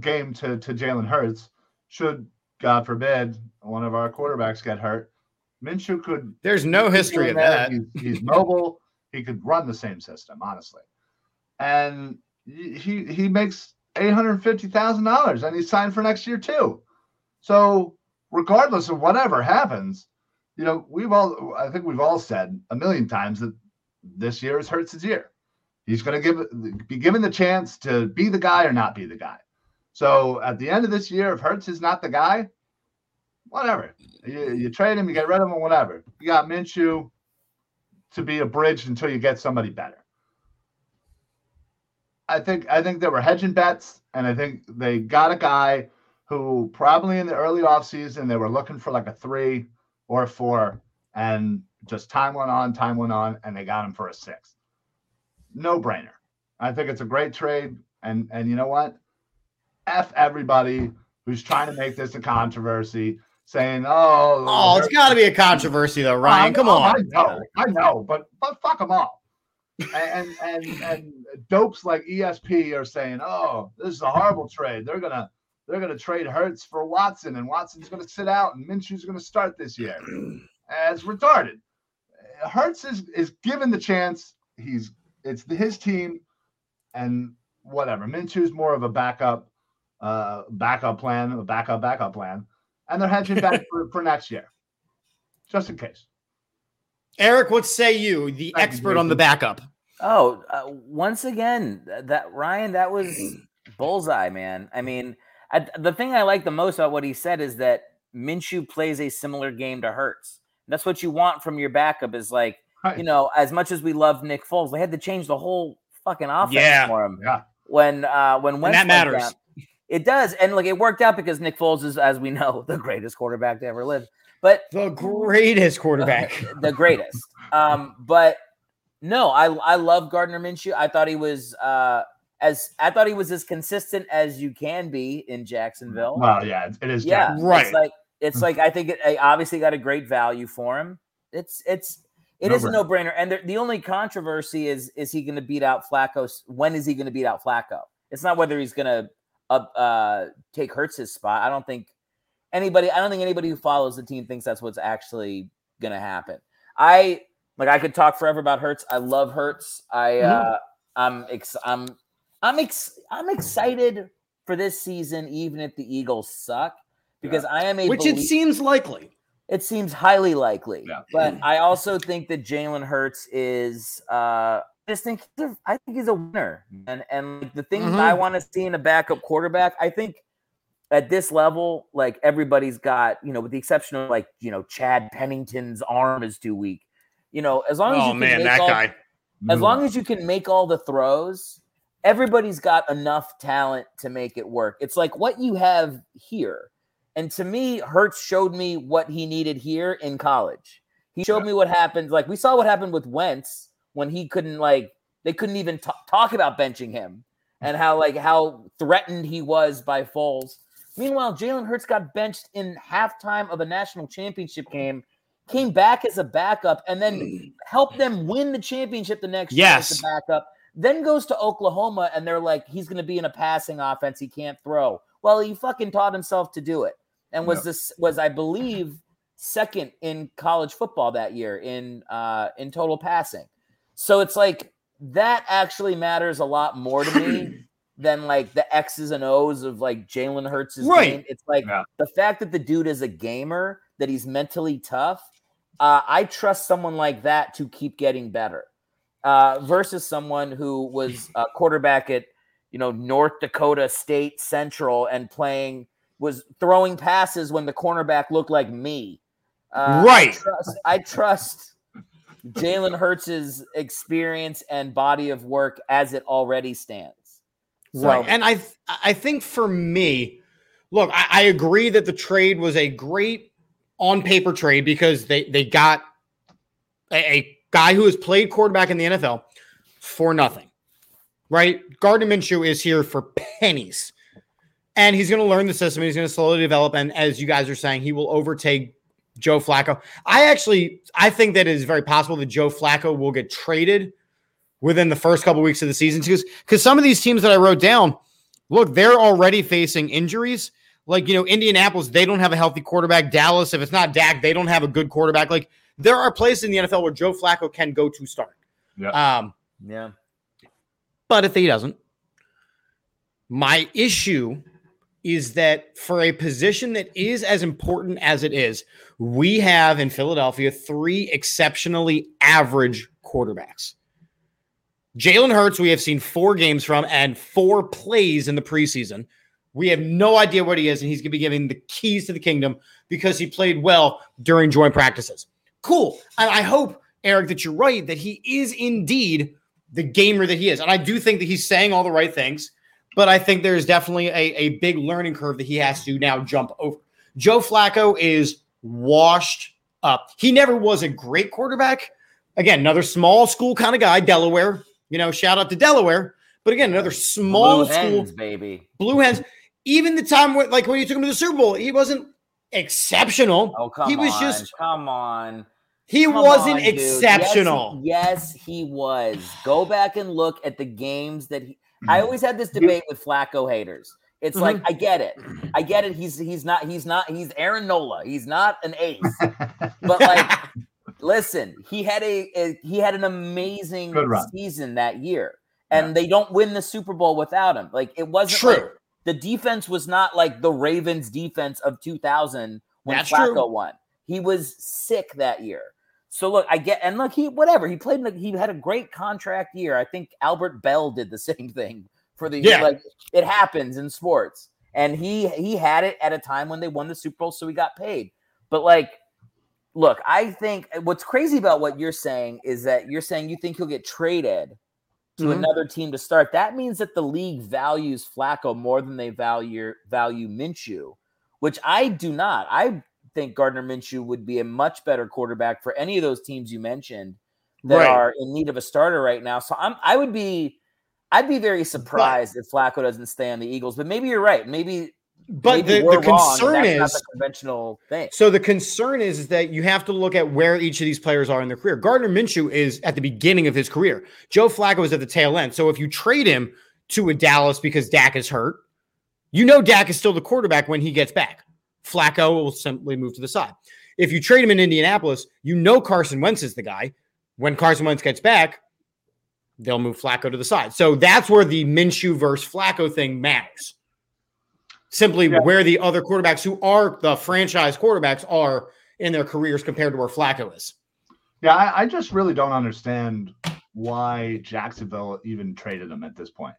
game to Jalen Hurts. Should, God forbid, one of our quarterbacks get hurt, Minshew could. There's no history of that. He's mobile. He could run the same system, honestly. And he makes $850,000, and he's signed for next year too. So regardless of whatever happens, I think we've all said a million times that this year is Hurts' year. He's going to be given the chance to be the guy or not be the guy. So at the end of this year, if Hurts is not the guy, whatever. You trade him, you get rid of him, whatever. You got Minshew to be a bridge until you get somebody better. I think they were hedging bets, and I think they got a guy who probably in the early offseason they were looking for like a 3 or a 4, and just time went on, and they got him for a 6. No-brainer. I think it's a great trade, and you know what? F everybody who's trying to make this a controversy, saying, oh, it's got to be a controversy though, Ryan. Come on. I know, but fuck them all. and dopes like ESP are saying, oh, this is a horrible trade. They're gonna trade Hurts for Watson, and Watson's gonna sit out, and Minshew's gonna start this year. It's retarded. Hurts is given the chance. It's his team, and whatever. Minshew's more of a backup plan, and they're hedging back for next year, just in case. Eric, what say you, the expert on the backup? Oh, once again, that Ryan, that was bullseye, man. I mean, the thing I like the most about what he said is that Minshew plays a similar game to Hurts. That's what you want from your backup is like, right. As much as we love Nick Foles, they had to change the whole fucking offense for him. Yeah. When Wentz and that matters. Down, it does. And look, it worked out because Nick Foles is, as we know, the greatest quarterback to ever live. But the greatest quarterback. The greatest. But no, I love Gardner Minshew. I thought he was as consistent as you can be in Jacksonville. Well, yeah, it is. Yeah, right. It's like I think I obviously got a great value for him. It is a no-brainer. And the only controversy is he going to beat out Flacco? When is he going to beat out Flacco? It's not whether he's going to take Hurts' spot. I don't think anybody who follows the team thinks that's what's actually going to happen. I could talk forever about Hurts. I love Hurts. I'm excited for this season, even if the Eagles suck, because I am it seems likely. It seems highly likely, but I also think that Jalen Hurts is. I think he's a winner, and the things I want to see in a backup quarterback, I think. At this level, like everybody's got, with the exception of Chad Pennington's arm is too weak. As long as you can make all the throws, everybody's got enough talent to make it work. It's like what you have here. And to me, Hurts showed me what he needed here in college. He showed me what happened. Like we saw what happened with Wentz when he couldn't they couldn't even talk about benching him and how threatened he was by Foles. Meanwhile, Jalen Hurts got benched in halftime of a national championship game, came back as a backup, and then helped them win the championship the next year as a backup, then goes to Oklahoma, and they're like, he's going to be in a passing offense. He can't throw. Well, he fucking taught himself to do it and was I believe, second in college football that year in total passing. So it's like that actually matters a lot more to me than like the X's and O's of like Jalen Hurts' game. It's like the fact that the dude is a gamer, that he's mentally tough. I trust someone like that to keep getting better versus someone who was a quarterback at, you know, North Dakota State Central and was throwing passes when the cornerback looked like me. I trust Jalen Hurts' experience and body of work as it already stands. So, and I think for me, look, I agree that the trade was a great on-paper trade because they got a guy who has played quarterback in the NFL for nothing, right? Gardner Minshew is here for pennies, and he's going to learn the system. He's going to slowly develop, and as you guys are saying, he will overtake Joe Flacco. I think that it is very possible that Joe Flacco will get traded within the first couple of weeks of the season because some of these teams that I wrote down, look, they're already facing injuries. Like, you know, Indianapolis, they don't have a healthy quarterback. Dallas, if it's not Dak, they don't have a good quarterback. Like, there are places in the NFL where Joe Flacco can go to start. But if he doesn't, my issue is that for a position that is as important as it is, we have in Philadelphia three exceptionally average quarterbacks. Jalen Hurts, we have seen 4 games from and 4 plays in the preseason. We have no idea what he is, and he's going to be giving the keys to the kingdom because he played well during joint practices. Cool. And I hope, Eric, that you're right, that he is indeed the gamer that he is. And I do think that he's saying all the right things. But I think there's definitely a big learning curve that he has to now jump over. Joe Flacco is washed up. He never was a great quarterback. Again, another small school kind of guy, Delaware. You know, shout out to Delaware. But again, another small school. Blue Hens, baby. Blue Hens. Even the time when you took him to the Super Bowl, he wasn't exceptional. Oh, come on. He was just. Come on. He wasn't exceptional. Yes, he was. Go back and look at the games that he. I always had this debate with Flacco haters. It's like, I get it. He's Aaron Nola. He's not an ace. But like, listen, he had an amazing season that year. And they don't win the Super Bowl without him. Like, it wasn't true. Like, the defense was not like the Ravens defense of 2000 when Flacco won. He was sick that year. So look, he had a great contract year. I think Albert Bell did the same thing for the year. Like, it happens in sports, and he had it at a time when they won the Super Bowl, so he got paid. But like, look, I think what's crazy about what you're saying is that you're saying you think he'll get traded to another team to start. That means that the league values Flacco more than they value Minshew, which I do not. I think Gardner Minshew would be a much better quarterback for any of those teams you mentioned that are in need of a starter right now. So I'd be very surprised if Flacco doesn't stay on the Eagles. But maybe you're right. Maybe the concern is not the conventional thing. So the concern is that you have to look at where each of these players are in their career. Gardner Minshew is at the beginning of his career. Joe Flacco is at the tail end. So if you trade him to a Dallas because Dak is hurt, you know Dak is still the quarterback when he gets back. Flacco will simply move to the side. If you trade him in Indianapolis, you know Carson Wentz is the guy. When Carson Wentz gets back, they'll move Flacco to the side. So that's where the Minshew versus Flacco thing matters. Simply where the other quarterbacks who are the franchise quarterbacks are in their careers compared to where Flacco is. Yeah, I just really don't understand why Jacksonville even traded him at this point.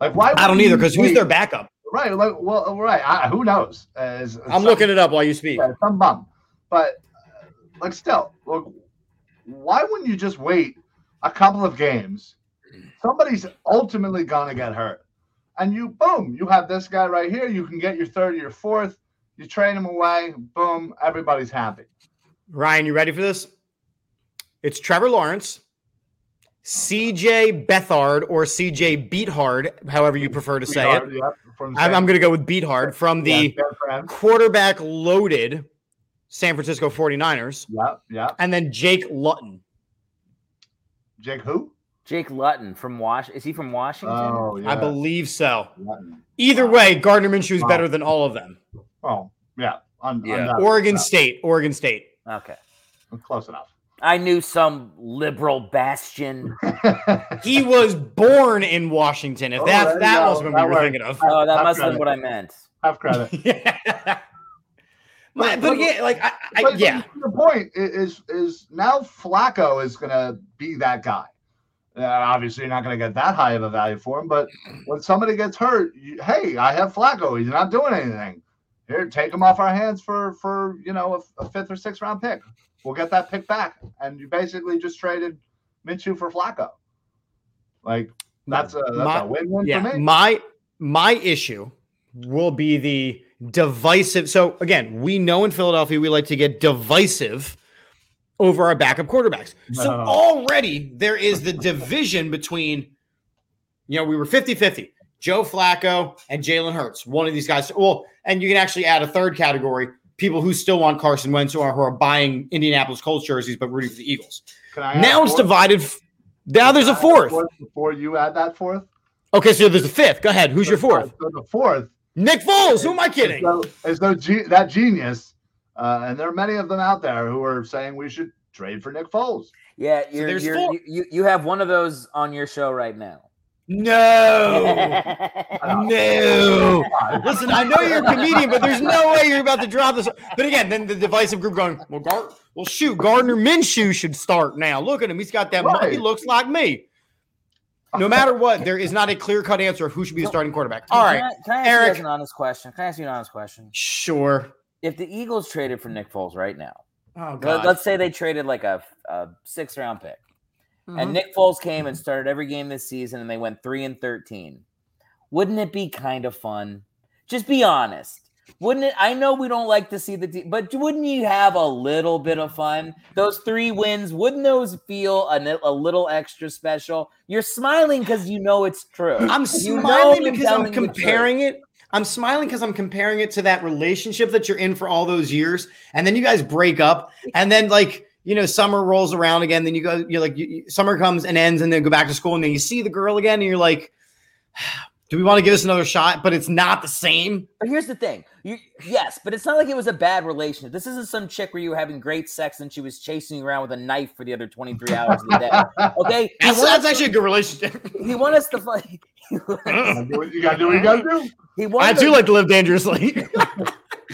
Like, why? I don't either, because who's their backup? Right, like, well, right. Who knows? I'm looking it up while you speak. Some bum, but like, still, look, why wouldn't you just wait a couple of games? Somebody's ultimately gonna get hurt, and you have this guy right here. You can get your third or your fourth. You trade him away. Boom, everybody's happy. Ryan, you ready for this? It's Trevor Lawrence, C.J. Beathard, or C.J. Beathard, however you prefer to say it. Yep. I'm going to go with Beathard from the quarterback-loaded San Francisco 49ers. Yeah. And then Jake Luton. Jake who? Jake Luton from Washington. Is he from Washington? Oh, yeah. I believe so. Luton. Either way, Gardner Minshew is better than all of them. Oh, yeah. Oregon State. Okay. Close enough. I knew some liberal bastion. He was born in Washington. If that was what we were thinking of. Oh, that must have been what I meant. Half credit. Yeah. But again, like, yeah. The point is now Flacco is going to be that guy. Obviously, you're not going to get that high of a value for him. But when somebody gets hurt, hey, I have Flacco. He's not doing anything. Here, take him off our hands for you know, a fifth or sixth round pick. We'll get that pick back. And you basically just traded Minshew for Flacco. Like, that's a win-win for me. My issue will be the divisive. So, again, we know in Philadelphia we like to get divisive over our backup quarterbacks. So already there is the division between, you know, we were 50-50. Joe Flacco and Jalen Hurts, one of these guys. Well, and you can actually add a third category, people who still want Carson Wentz or who are buying Indianapolis Colts jerseys but rooting for the Eagles. Now it's divided. Now there's a fourth. Before you add that fourth? Okay, so there's a fifth. Go ahead. Who's your fourth? So the fourth. Nick Foles. Who am I kidding? There's no that genius. And there are many of them out there who are saying we should trade for Nick Foles. Yeah, you have one of those on your show right now. No. Listen, I know you're a comedian, but there's no way you're about to drop this. But again, then the divisive group going, well, shoot, Gardner Minshew should start now. Look at him. He's got that money. He looks like me. No matter what, there is not a clear-cut answer of who should be the starting quarterback. All right, can I ask Eric, you guys an honest question? Can I ask you an honest question? Sure. If the Eagles traded for Nick Foles right now, let's say they traded like a sixth-round pick. And Nick Foles came and started every game this season, and they went 3-13. Wouldn't it be kind of fun? Just be honest. Wouldn't it? I know we don't like to see the team, but wouldn't you have a little bit of fun? Those 3 wins, wouldn't those feel a little extra special? You're smiling because you know it's true. I'm smiling because I'm comparing it. I'm smiling because I'm comparing it to that relationship that you're in for all those years, and then you guys break up, and then like, you know, summer rolls around again. Then you go, you're like, summer comes and ends, and then go back to school, and then you see the girl again, and you're like, do we want to give this another shot? But it's not the same. But here's the thing. Yes, but it's not like it was a bad relationship. This isn't some chick where you were having great sex and she was chasing you around with a knife for the other 23 hours of the day. Okay? That's actually a good relationship. He wants us to fight. You got to do what you got to do. I do like to live dangerously.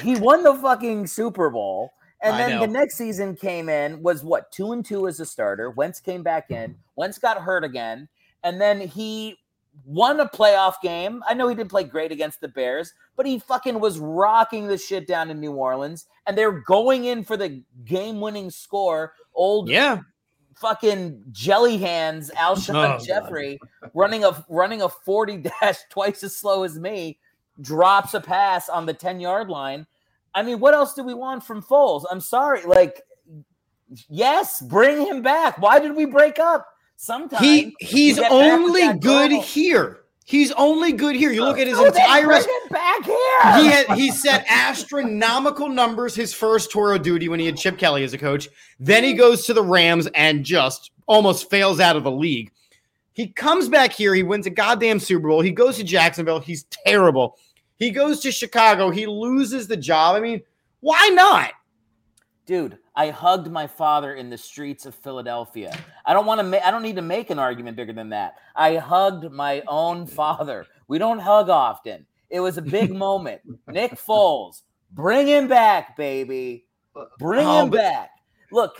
He won the fucking Super Bowl. And then the next season came in, was what, 2-2 as a starter. Wentz came back in. Wentz got hurt again. And then he won a playoff game. I know he didn't play great against the Bears, but he fucking was rocking the shit down in New Orleans. And they're going in for the game-winning score. Fucking jelly hands, Alshon Jeffrey, running a 40 dash twice as slow as me, drops a pass on the 10-yard line. I mean, what else do we want from Foles? I'm sorry. Like, yes, bring him back. Why did we break up? Sometimes he's only good here. He's only good here. You look at his entire bring him back here. He set astronomical numbers his first tour of duty when he had Chip Kelly as a coach. Then he goes to the Rams and just almost fails out of the league. He comes back here. He wins a goddamn Super Bowl. He goes to Jacksonville. He's terrible. He goes to Chicago. He loses the job. I mean, why not? Dude, I hugged my father in the streets of Philadelphia. I don't need to make an argument bigger than that. I hugged my own father. We don't hug often. It was a big moment. Nick Foles, bring him back, baby. Bring him back. Look,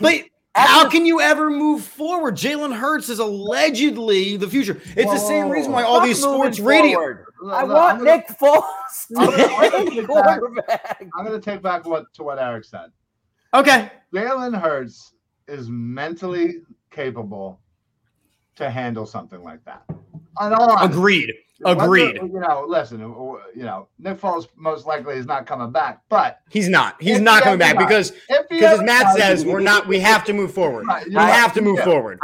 how can you ever move forward? Jalen Hurts is allegedly the future. It's the same reason why all these sports radio. I want Nick Foles I'm going to take back what Eric said. Okay. Jalen Hurts is mentally capable to handle something like that. Agreed. Listen, Nick Foles most likely is not coming back, but he's not coming back because as Matt says, we have to move forward. We have to move forward.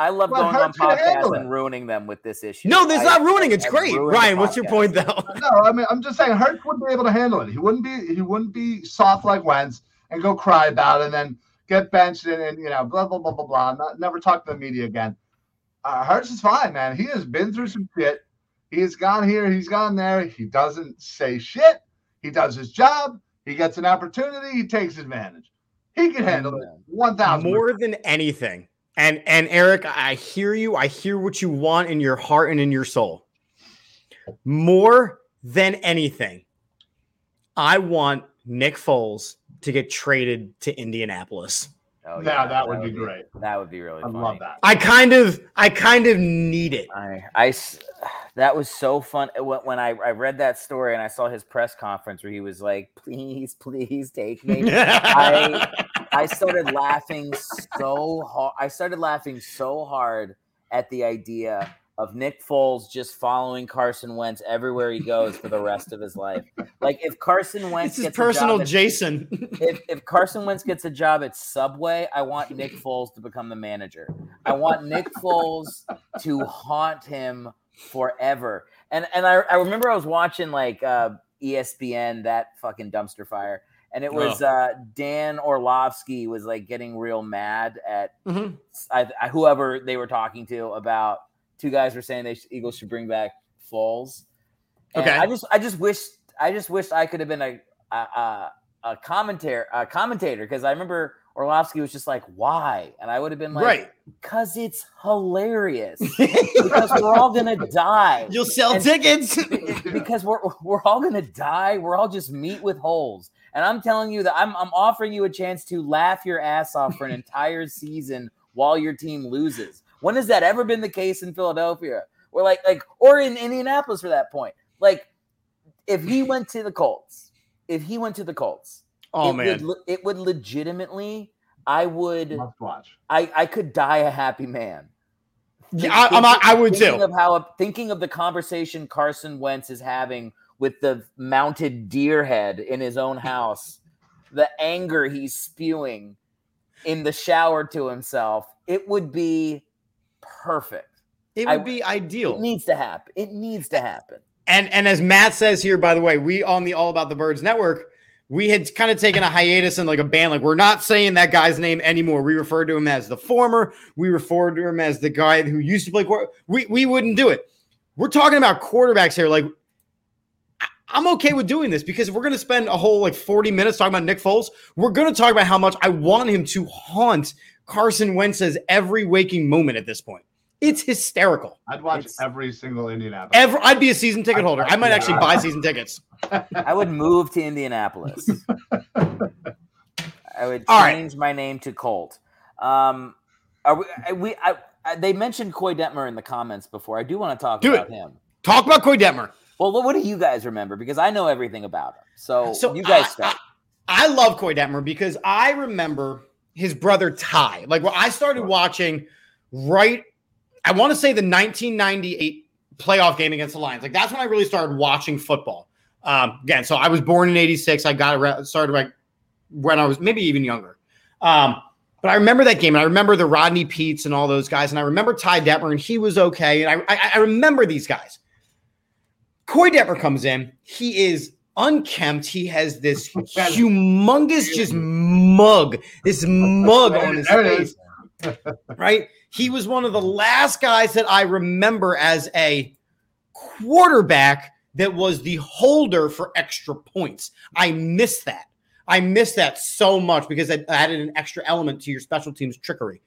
I love going on podcasts and ruining them with this issue. No, this is not ruining. It's great. Ryan, what's your point though? No, I mean, I'm just saying Hurts wouldn't be able to handle it. He wouldn't be soft like Wentz and go cry about it and then get benched and blah, blah, blah. Never talk to the media again. Hurts is fine, man. He has been through some shit. He's gone here. He's gone there. He doesn't say shit. He does his job. He gets an opportunity. He takes advantage. He can handle it. 1,000. More than anything. And Eric, I hear you. I hear what you want in your heart and in your soul. More than anything, I want Nick Foles to get traded to Indianapolis. Oh, yeah, that would be great. That would be really fun. I love that. I kind of need it. That was so fun. When I read that story and I saw his press conference where he was like, please, please take me. I started laughing so hard. I started laughing so hard at the idea of Nick Foles just following Carson Wentz everywhere he goes for the rest of his life. Like if Carson Wentz gets personal Jason. If Carson Wentz gets a job at Subway, I want Nick Foles to become the manager. I want Nick Foles to haunt him forever. And I remember I was watching like ESPN, that fucking dumpster fire. And it was Dan Orlovsky was like getting real mad at whoever they were talking to about. Two guys were saying Eagles should bring back Foles. And okay, I just wished I could have been a commentator because I remember Orlovsky was just like, why? And I would have been like, right, because it's hilarious. Because we're all gonna die. You'll sell tickets. Because we're all gonna die. We're all just meat with holes. And I'm telling you that I'm offering you a chance to laugh your ass off for an entire season while your team loses. When has that ever been the case in Philadelphia? Or like or in Indianapolis for that point? Like, if he went to the Colts, oh man, it would legitimately, I could die a happy man. Yeah, I would too. Thinking of the conversation Carson Wentz is having with the mounted deer head in his own house, the anger he's spewing in the shower to himself, it would be perfect. It would be ideal. It needs to happen. And as Matt says here, by the way, we on the All About the Birds Network, we had kind of taken a hiatus and like a ban. Like, we're not saying that guy's name anymore. We refer to him as the former. We refer to him as the guy who used to play quarterback. We wouldn't do it. We're talking about quarterbacks here. Like, I'm okay with doing this because if we're going to spend a whole like 40 minutes talking about Nick Foles, we're going to talk about how much I want him to haunt Carson Wentz's every waking moment at this point. It's hysterical. I'd watch every single Indianapolis. I'd be a season ticket holder. I might actually buy season tickets. I would move to Indianapolis. I would change my name to Colt. They mentioned Koy Detmer in the comments before. I do want to talk about him. Talk about Koy Detmer. Well, what do you guys remember? Because I know everything about him. So you guys start. I love Koy Detmer because I remember his brother Ty. Like, well, I started watching I want to say the 1998 playoff game against the Lions. Like, that's when I really started watching football. Again, so I was born in 86. I started like when I was maybe even younger. But I remember that game. And I remember the Rodney Peets and all those guys. And I remember Ty Detmer, and he was okay. And I remember these guys. Koy Detmer comes in. He is unkempt. He has this humongous just mug, this mug on his face, right? He was one of the last guys that I remember as a quarterback that was the holder for extra points. I miss that. I miss that so much because that added an extra element to your special teams trickery.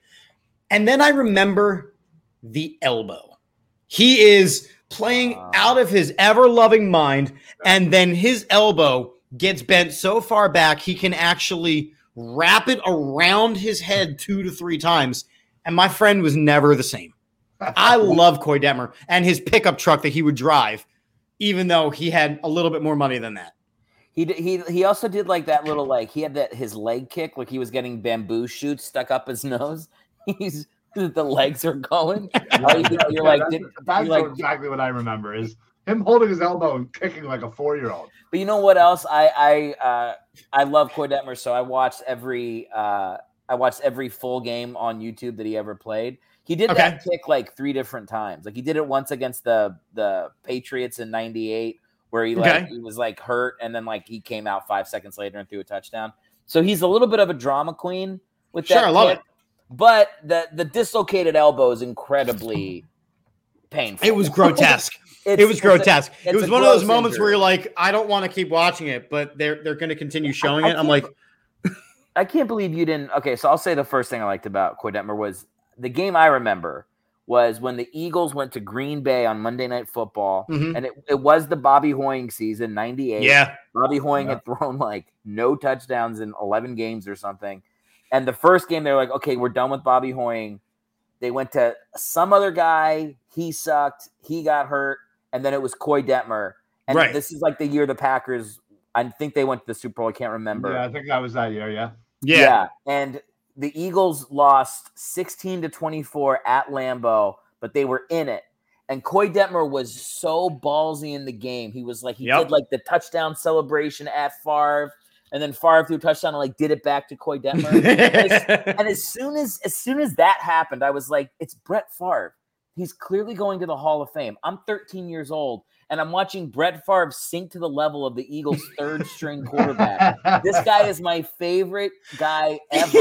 And then I remember the elbow. He is playing out of his ever-loving mind, and then his elbow gets bent so far back he can actually wrap it around his head 2 to 3 times, and my friend was never the same. I love Koy Detmer and his pickup truck that he would drive, even though he had a little bit more money than that. He also did like that little, like he had that his leg kick, like he was getting bamboo shoots stuck up his nose. He's the legs are going. Exactly what I remember is him holding his elbow and kicking like a 4-year-old. But you know what else? I love Koy Detmer, so I watched every full game on YouTube that he ever played. He did that kick like 3 different times. Like he did it once against the Patriots in '98, where he was like hurt, and then like he came out 5 seconds later and threw a touchdown. So he's a little bit of a drama queen with that. Sure, I love it. But the dislocated elbow is incredibly painful. It was grotesque. It was grotesque. It was one of those moments where you're like, I don't want to keep watching it, but they're going to continue showing it. I'm like, I can't believe you didn't. Okay, so I'll say the first thing I liked about Koy Detmer was the game I remember was when the Eagles went to Green Bay on Monday Night Football, and it was the Bobby Hoying season, 98. Yeah. Bobby Hoying had thrown like no touchdowns in 11 games or something. And the first game, they were like, okay, we're done with Bobby Hoying. They went to some other guy. He sucked. He got hurt. And then it was Koy Detmer. And this is like the year the Packers, I think they went to the Super Bowl. I can't remember. Yeah, I think that was that year, yeah. And the Eagles lost 16-24 at Lambeau, but they were in it. And Koy Detmer was so ballsy in the game. He was like, he did like the touchdown celebration at Favre, and then Favre threw a touchdown and like did it back to Koy Detmer. And as soon as that happened, I was like, it's Brett Favre. He's clearly going to the Hall of Fame. I'm 13 years old, and I'm watching Brett Favre sink to the level of the Eagles' third-string quarterback. This guy is my favorite guy ever.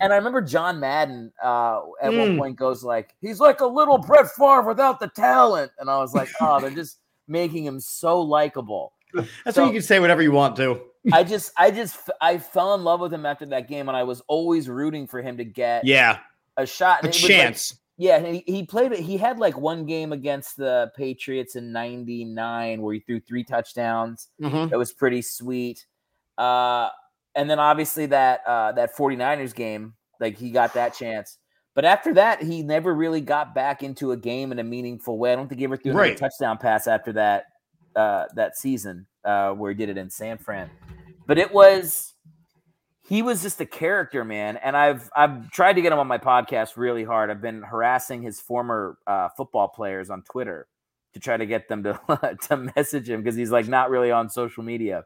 And I remember John Madden at one point goes like, he's like a little Brett Favre without the talent. And I was like, oh, they're just making him so likable. That's why you can say whatever you want to. I fell in love with him after that game, and I was always rooting for him to get a shot. A chance. He played it. He had like one game against the Patriots in '99 where he threw 3 touchdowns. That was pretty sweet. And then obviously that 49ers game, like he got that chance. But after that, he never really got back into a game in a meaningful way. I don't think he ever threw a touchdown pass after that that season where he did it in San Fran. But he was just a character, man, and I've tried to get him on my podcast really hard. I've been harassing his former football players on Twitter to try to get them to to message him because he's like not really on social media,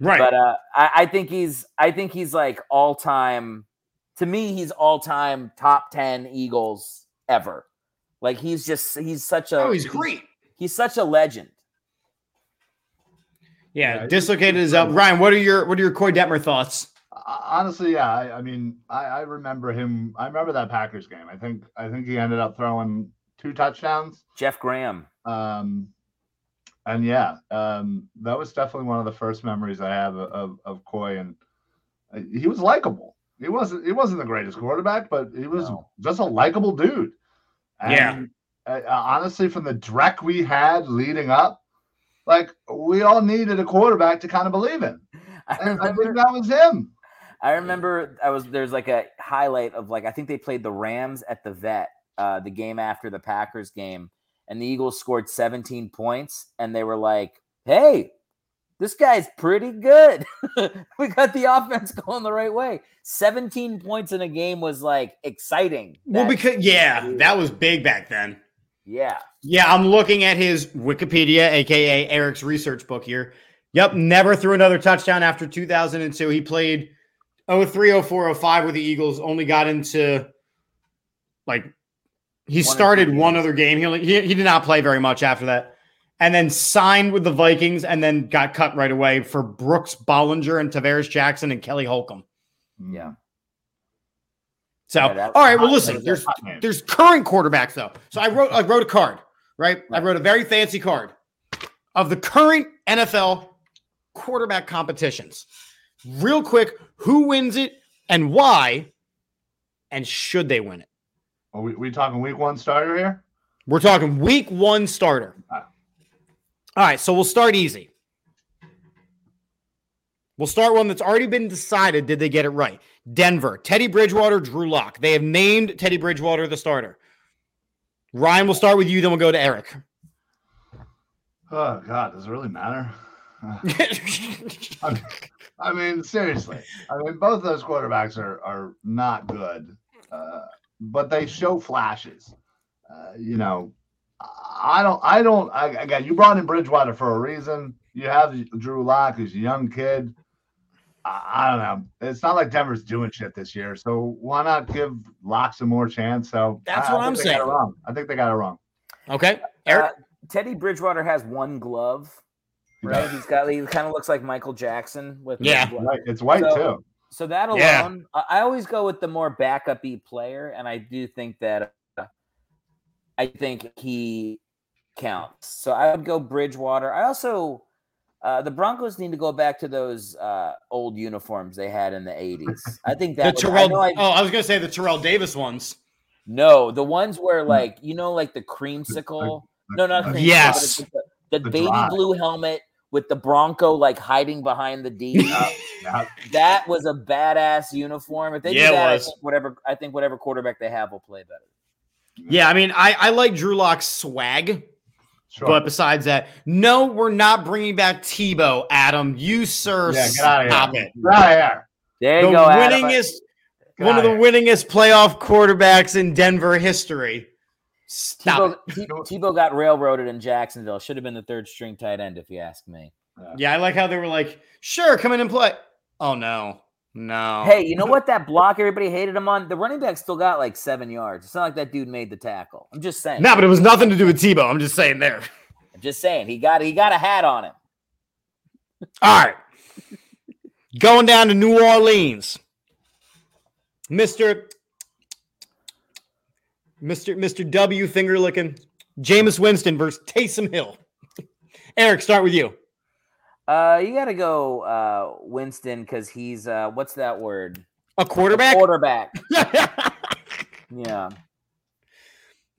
right? But I think he's like all time. To me, he's all time top 10 Eagles ever. Like he's great. He's such a legend. Yeah, dislocated is up. Ryan, what are your Koy Detmer thoughts? Honestly, yeah. I mean, I remember him. I remember that Packers game. I think he ended up throwing 2 touchdowns. Jeff Graham. That was definitely one of the first memories I have of Koy, and he was likable. He wasn't the greatest quarterback, but he was just a likable dude. And honestly, from the dreck we had leading up, like we all needed a quarterback to kind of believe in, and I think that was him. I remember there's like a highlight of like I think they played the Rams at the Vet, the game after the Packers game, and the Eagles scored 17 points, and they were like, "Hey, this guy's pretty good. We got the offense going the right way." 17 points in a game was like exciting. Well, that was big back then. Yeah, I'm looking at his Wikipedia, aka Eric's research book here. Yep, never threw another touchdown after 2002. He played 03, 04, 05 with the Eagles, only got into like he started one other game. He did not play very much after that, and then signed with the Vikings, and then got cut right away for Brooks Bollinger and Tavares Jackson and Kelly Holcomb. Yeah. So all right, well listen, there's current quarterbacks though. So I wrote a card, right? I wrote a very fancy card of the current NFL quarterback competitions. Real quick, who wins it and why, and should they win it? Are we talking week one starter here? We're talking week one starter. All right, so we'll start easy. We'll start one that's already been decided. Did they get it right? Denver, Teddy Bridgewater, Drew Locke. They have named Teddy Bridgewater the starter. Ryan, we'll start with you, then we'll go to Eric. Oh, God, does it really matter? I mean, seriously. I mean, both of those quarterbacks are not good, but they show flashes. Again, you brought in Bridgewater for a reason. You have Drew Locke, who's a young kid. I don't know. It's not like Denver's doing shit this year, so why not give Locke some more chance? So that's what I'm saying. I think they got it wrong. Okay, Eric. Teddy Bridgewater has one glove. Right, he kind of looks like Michael Jackson with right. It's white too. So that alone, I always go with the more backup-y player, and I do think that I think he counts. So I would go Bridgewater. I also The Broncos need to go back to those old uniforms they had in the 80s. I think that the Terrell. I was going to say the Terrell Davis ones. No, the ones where, like, you know, like the creamsicle. No, not creamsicle. Yes. The baby dry. Blue helmet with the Bronco, like, hiding behind the D. That was a badass uniform. If they do that, I think whatever quarterback they have will play better. Yeah, I mean, I like Drew Locke's swag. Sure. But besides that, no, we're not bringing back Tebow, Adam. You, sir, stop it. There you go, Adam. One of the winningest playoff quarterbacks in Denver history. Stop it. Tebow got railroaded in Jacksonville. Should have been the third string tight end, if you ask me. Yeah, I like how they were like, sure, come in and play. Oh, no. Hey, you know what? That block everybody hated him on. The running back still got like 7 yards. It's not like that dude made the tackle. I'm just saying. No, but it was nothing to do with Tebow. I'm just saying he got a hat on him. All right, going down to New Orleans, Mr. W finger licking Jameis Winston versus Taysom Hill. Eric, start with you. You got to go Winston because he's what's that word? A quarterback? A quarterback. Yeah.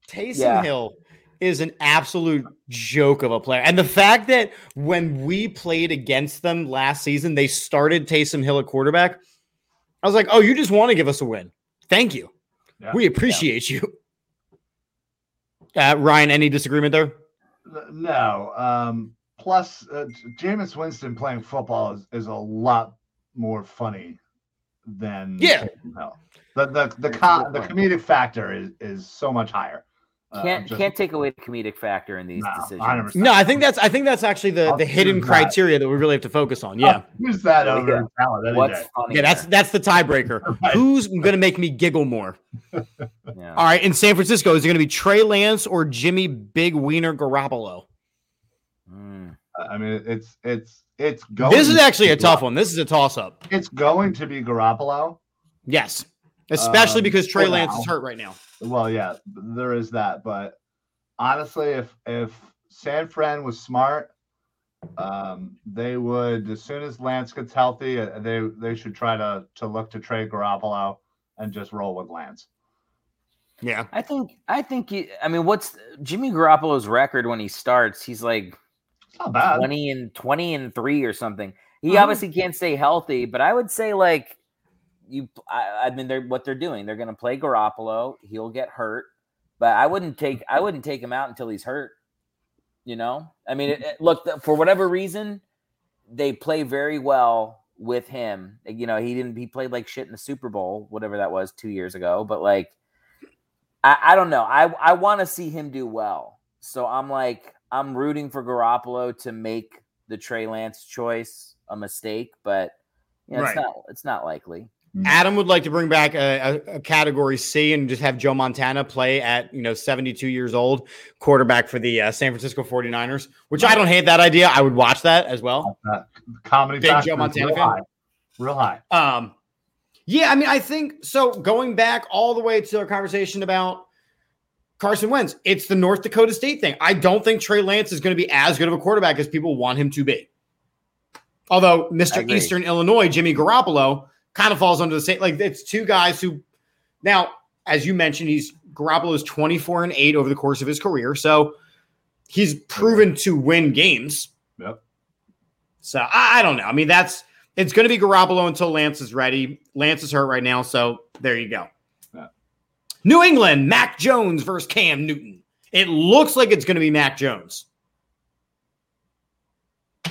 Taysom Hill is an absolute joke of a player. And the fact that when we played against them last season, they started Taysom Hill at quarterback. I was like, oh, you just want to give us a win. Thank you. Yeah. We appreciate you. Ryan, any disagreement there? No. Plus, Jameis Winston playing football is a lot more funny than the comedic factor is so much higher. Can't take away the comedic factor in these decisions. 100%. No, I think that's actually the hidden criteria that we really have to focus on. Yeah, who's that over talent? What's funny? Yeah, that's the tiebreaker. Right. Who's going to make me giggle more? Yeah. All right, in San Francisco, is it going to be Trey Lance or Jimmy Big Wiener Garoppolo? I mean, it's going. This is actually a tough one. This is a toss-up. It's going to be Garoppolo. Yes, especially because Trey Lance is hurt right now. Well, yeah, there is that. But honestly, if San Fran was smart, they would, as soon as Lance gets healthy, they should try to look to trade Garoppolo and just roll with Lance. Yeah, I think. I mean, what's Jimmy Garoppolo's record when he starts? He's like. Not bad. 20 and 3 or something. He obviously can't stay healthy, but I would say like what they're doing. They're going to play Garoppolo. He'll get hurt, but I wouldn't take him out until he's hurt. You know, I mean, for whatever reason, they play very well with him. You know, he played like shit in the Super Bowl, whatever that was 2 years ago. But like, I don't know. I want to see him do well. So I'm like, I'm rooting for Garoppolo to make the Trey Lance choice a mistake, but you know, it's not likely. Adam would like to bring back a Category C and just have Joe Montana play at 72 years old, quarterback for the San Francisco 49ers, which I don't hate that idea. I would watch that as well. Comedy big Joe Montana real fan. Real high. Yeah, I mean, I think so. Going back all the way to our conversation about Carson Wentz, it's the North Dakota State thing. I don't think Trey Lance is going to be as good of a quarterback as people want him to be. Although Mr. Eastern Illinois, Jimmy Garoppolo, kind of falls under the same. Like, it's two guys who, now, as you mentioned, Garoppolo is 24-8 over the course of his career. So he's proven to win games. Yep. So I don't know. I mean, it's going to be Garoppolo until Lance is ready. Lance is hurt right now. So there you go. New England, Mac Jones versus Cam Newton. It looks like it's going to be Mac Jones.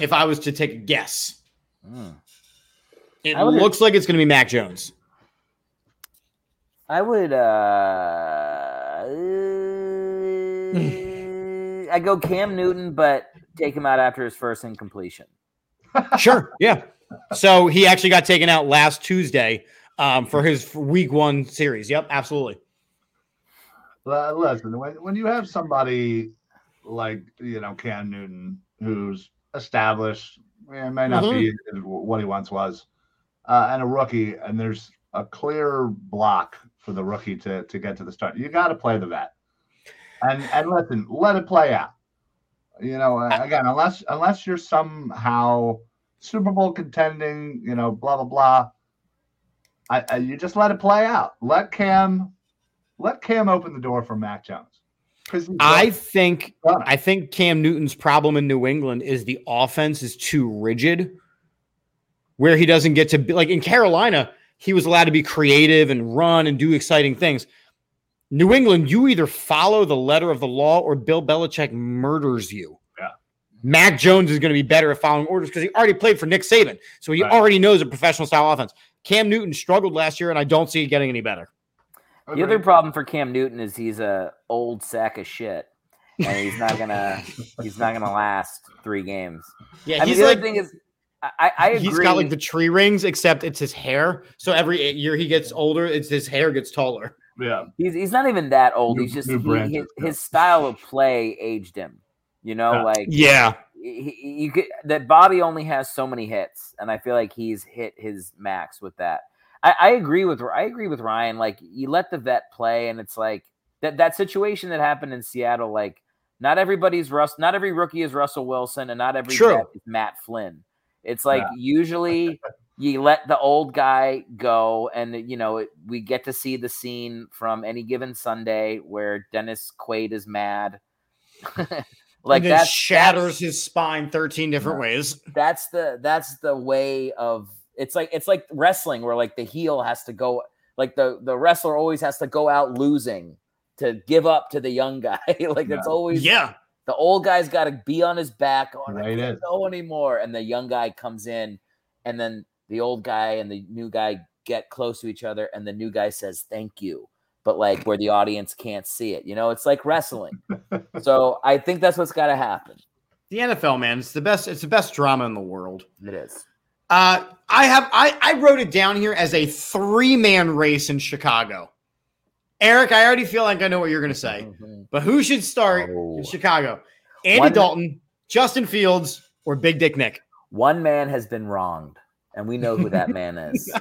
If I was to take a guess. It looks like it's going to be Mac Jones. I would... I go Cam Newton, but take him out after his first incompletion. Sure, yeah. So he actually got taken out last Tuesday for his week one series. Yep, absolutely. Listen, when you have somebody like, Cam Newton, who's established, it may not be what he once was, and a rookie, and there's a clear block for the rookie to get to the start. You got to play the vet. And listen, let it play out. You know, again, unless you're somehow Super Bowl contending, you know, blah blah blah. You just let it play out. Let Cam open the door for Mac Jones. I think Cam Newton's problem in New England is the offense is too rigid, where he doesn't get to be, like in Carolina, he was allowed to be creative and run and do exciting things. New England, you either follow the letter of the law or Bill Belichick murders you. Yeah. Mac Jones is going to be better at following orders because he already played for Nick Saban, so he already knows a professional style offense. Cam Newton struggled last year, and I don't see it getting any better. The other problem for Cam Newton is he's a old sack of shit, and he's not gonna last three games. Yeah, I agree. He's got like the tree rings, except it's his hair. So every year he gets older, it's his hair gets taller. Yeah, he's not even that old. His style of play aged him. You know, that Bobby only has so many hits, and I feel like he's hit his max with that. I agree with Ryan. Like, you let the vet play, and it's like that situation that happened in Seattle. Like, not every rookie is Russell Wilson, and not every vet is Matt Flynn. It's like usually you let the old guy go, and you know we get to see the scene from Any Given Sunday where Dennis Quaid is mad. Like that shatters his spine 13 different ways. That's the way of it's like wrestling where like the heel has to go, like the wrestler always has to go out losing to give up to the young guy. Like it's always the old guy's got to be on his back. Oh, I don't know anymore, and the young guy comes in, and then the old guy and the new guy get close to each other, and the new guy says thank you. But like where the audience can't see it, you know, it's like wrestling. So I think that's what's got to happen. The NFL, man, it's the best drama in the world. It is. I wrote it down here as a 3-man race in Chicago. Eric, I already feel like I know what you're going to say, but who should start in Chicago? Andy Dalton, Justin Fields, or Big Dick Nick? One man has been wronged, and we know who that man is.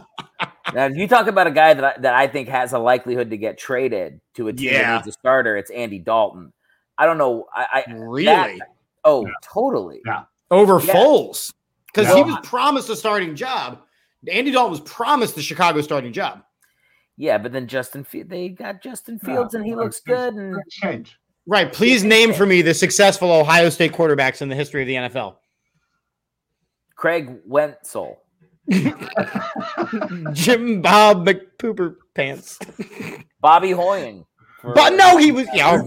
Now, if you talk about a guy that I think has a likelihood to get traded to a team that needs a starter, it's Andy Dalton. I don't know. Totally. Yeah. Over Foles. Because he was promised a starting job. Andy Dalton was promised the Chicago starting job. Yeah, but then Justin Fields, and he looks good. And change. Right. Please name for me the successful Ohio State quarterbacks in the history of the NFL. Craig Wentzel. Jim Bob McPooper Pants. Bobby Hoying. But no, he was. Yeah.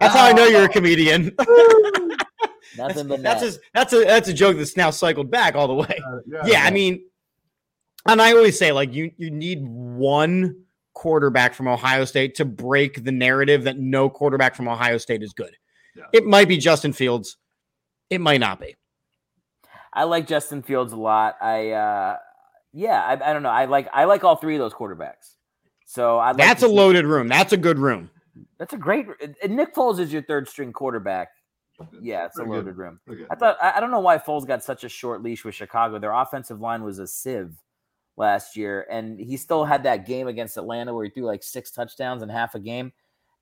That's how I know you're a comedian. Nothing but that's a joke that's now cycled back all the way. I mean, and I always say like you need one quarterback from Ohio State to break the narrative that no quarterback from Ohio State is good. Yeah. It might be Justin Fields. It might not be. I like Justin Fields a lot. I don't know. I like all three of those quarterbacks. So that's a loaded room. That's a good room. That's a great. And Nick Foles is your third string quarterback. Yeah, it's a loaded room. I don't know why Foles got such a short leash with Chicago. Their offensive line was a sieve last year, and he still had that game against Atlanta where he threw like 6 touchdowns in half a game.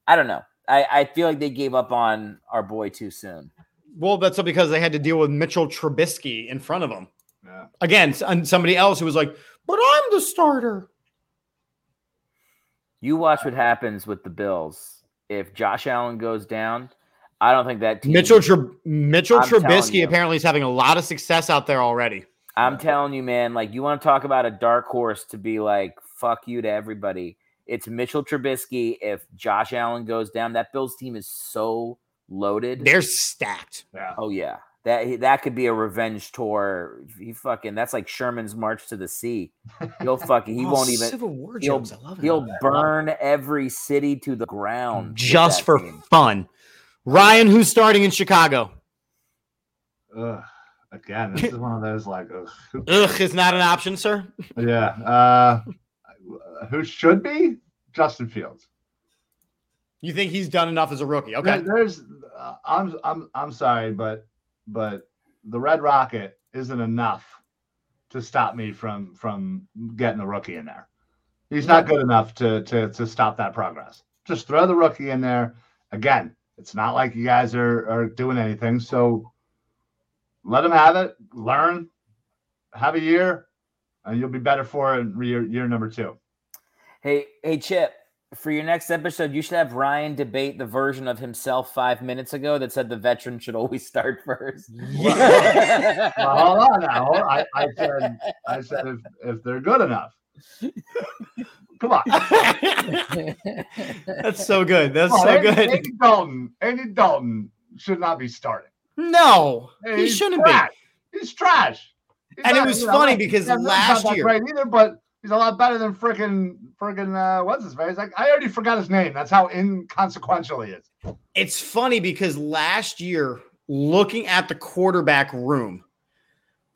I don't know. I feel like they gave up on our boy too soon. Well, that's because they had to deal with Mitchell Trubisky in front of them. Yeah. Again, somebody else who was like, but I'm the starter. You watch what happens with the Bills. If Josh Allen goes down, I don't think that team... Mitchell Trubisky apparently is having a lot of success out there already. I'm telling you, man, like you want to talk about a dark horse to be like, fuck you to everybody. It's Mitchell Trubisky. If Josh Allen goes down, that Bills team is so... loaded. They're stacked. Yeah. Oh yeah. That could be a revenge tour. That's like Sherman's March to the Sea. He'll burn every city to the ground just for fun. Ryan, who's starting in Chicago? Again, this is one of those like is not an option, sir. Yeah. Who should be? Justin Fields. You think he's done enough as a rookie? Okay. I'm sorry, but the Red Rocket isn't enough to stop me from getting a rookie in there. He's not good enough to stop that progress. Just throw the rookie in there. Again, It's not like you guys are doing anything. So let them have it, learn, have a year, and you'll be better for it in year number two. Hey, Chip, for your next episode, you should have Ryan debate the version of himself 5 minutes ago that said the veteran should always start first. Yeah. Well, hold on now. I said if they're good enough. Come on. That's so good. That's so good. Andy Dalton should not be starting. No, he shouldn't be. He's trash. It was funny because last year, right? Either, but he's a lot better than freaking what's his face? Like, I already forgot his name. That's how inconsequential he is. It's funny because last year, looking at the quarterback room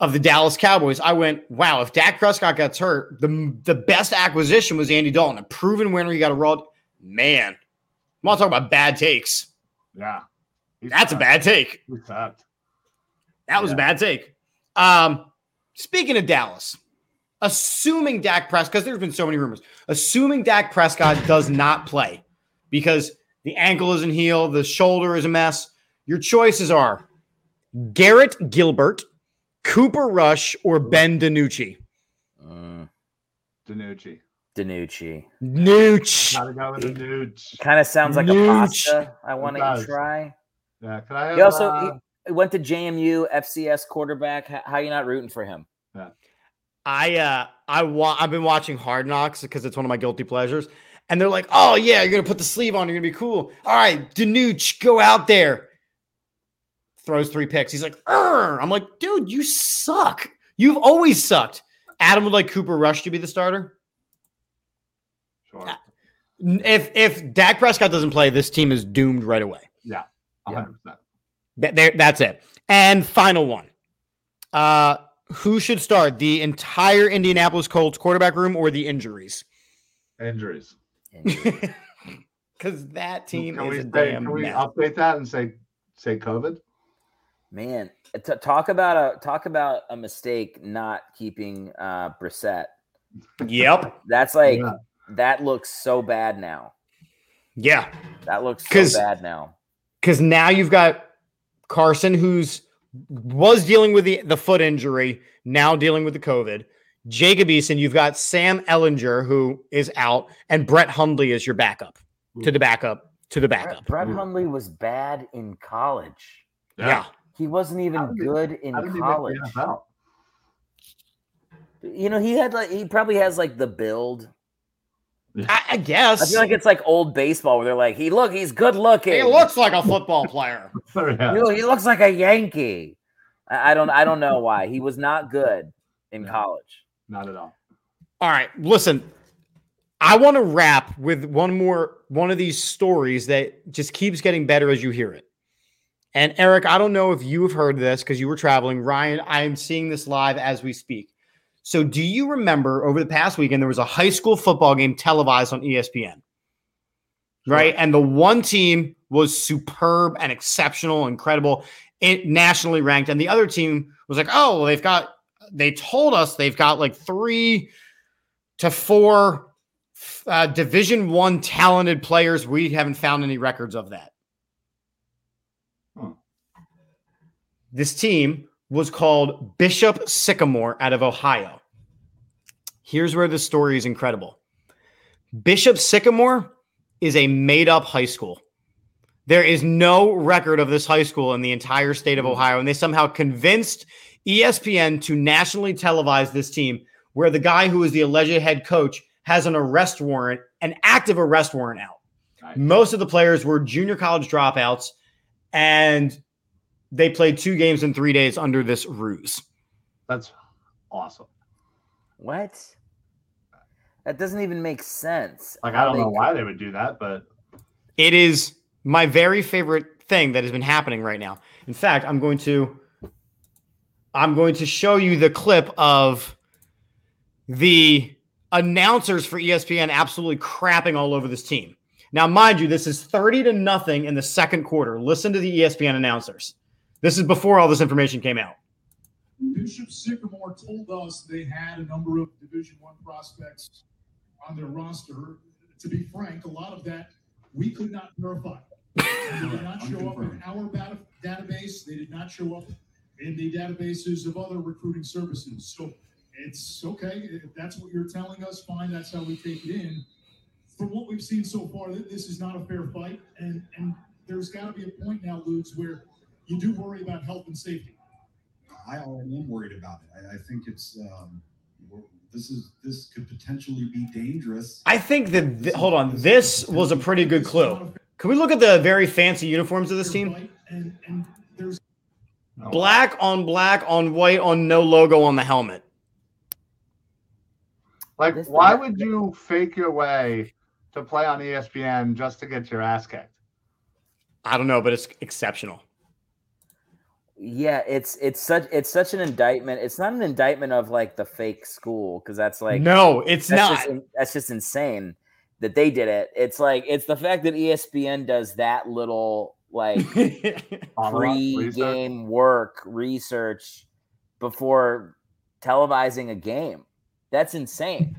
of the Dallas Cowboys, I went, wow, if Dak Prescott gets hurt, the best acquisition was Andy Dalton, a proven winner. You got a raw man. I'm not talking about bad takes. Yeah. That's a bad take. That was a bad take. Speaking of Dallas, assuming Dak Prescott, because there's been so many rumors, assuming Dak Prescott does not play because the ankle isn't healed, the shoulder is a mess, your choices are Garrett Gilbert, Cooper Rush, or Ben DiNucci. DiNucci. Nooch. Kind of sounds like a pasta I want to try. Yeah, can I have, he went to JMU, FCS quarterback. How are you not rooting for him? Yeah. I've been watching Hard Knocks because it's one of my guilty pleasures. And they're like, oh, yeah, you're going to put the sleeve on. You're going to be cool. All right, DiNucci, go out there. Throws 3 picks. He's like, "Urgh." I'm like, dude, you suck. You've always sucked. Adam would like Cooper Rush to be the starter. Sure. If Dak Prescott doesn't play, this team is doomed right away. Yeah, 100%. Yeah. That's it. And final one. Who should start, the entire Indianapolis Colts quarterback room or the injuries? Injuries. Because that team is a damn mess. Can we update that and say COVID? Man, talk about a mistake not keeping Brissett. Yep. That's like that looks so bad now. Yeah. That looks so bad now. Because now you've got Carson, who's was dealing with the foot injury, now dealing with the COVID. Jacob Eason, you've got Sam Ehlinger, who is out, and Brett Hundley is your backup. To the backup. Brett Hundley was bad in college. Yeah. He wasn't even good in college. You know, he probably has like the build. I guess. I feel like it's like old baseball where they're like, he's good looking. He looks like a football player. Yeah. He looks like a Yankee. I don't know why. He was not good in college. Not at all. All right. Listen, I want to wrap with one of these stories that just keeps getting better as you hear it. And Eric, I don't know if you've heard this because you were traveling. Ryan, I am seeing this live as we speak. So do you remember over the past weekend, there was a high school football game televised on ESPN, right? And the one team was superb and exceptional, incredible, nationally ranked. And the other team was like, oh, they told us they've got like 3 to 4 Division I talented players. We haven't found any records of that. Huh. This team was called Bishop Sycamore out of Ohio. Here's where the story is incredible. Bishop Sycamore is a made-up high school. There is no record of this high school in the entire state of Ohio, and they somehow convinced ESPN to nationally televise this team, where the guy who is the alleged head coach has an arrest warrant, an active arrest warrant out. Nice. Most of the players were junior college dropouts, and they played 2 games in 3 days under this ruse. That's awesome. What? That doesn't even make sense. Like, I don't know why they would do that, but it is my very favorite thing that has been happening right now. In fact, I'm going to show you the clip of the announcers for ESPN absolutely crapping all over this team. Now, mind you, this is 30-0 in the second quarter. Listen to the ESPN announcers. This is before all this information came out. Bishop Sycamore told us they had a number of Division I prospects on their roster. To be frank, a lot of that we could not verify. They did not show up in our database. They did not show up in the databases of other recruiting services. So it's okay. If that's what you're telling us, fine. That's how we take it in. From what we've seen so far, this is not a fair fight. And there's got to be a point now, Ludes, where you do worry about health and safety. I already am worried about it. I think it's this could potentially be dangerous. I think that this was a pretty good clue. Can we look at the very fancy uniforms of this team? And there's black on white on no logo on the helmet. Like, why would you fake your way to play on ESPN just to get your ass kicked? I don't know, but it's exceptional. Yeah, it's such an indictment. It's not an indictment of like the fake school, because that's like that's just insane that they did it. It's like it's the fact that ESPN does that little like pre-game work research before televising a game. That's insane.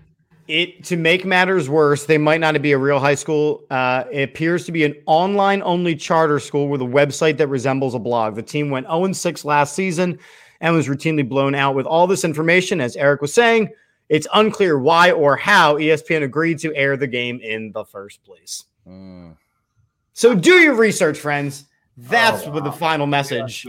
To make matters worse, they might not be a real high school. It appears to be an online-only charter school with a website that resembles a blog. The team went 0-6 last season and was routinely blown out. With all this information, as Eric was saying, it's unclear why or how ESPN agreed to air the game in the first place. So do your research, friends. That's the final message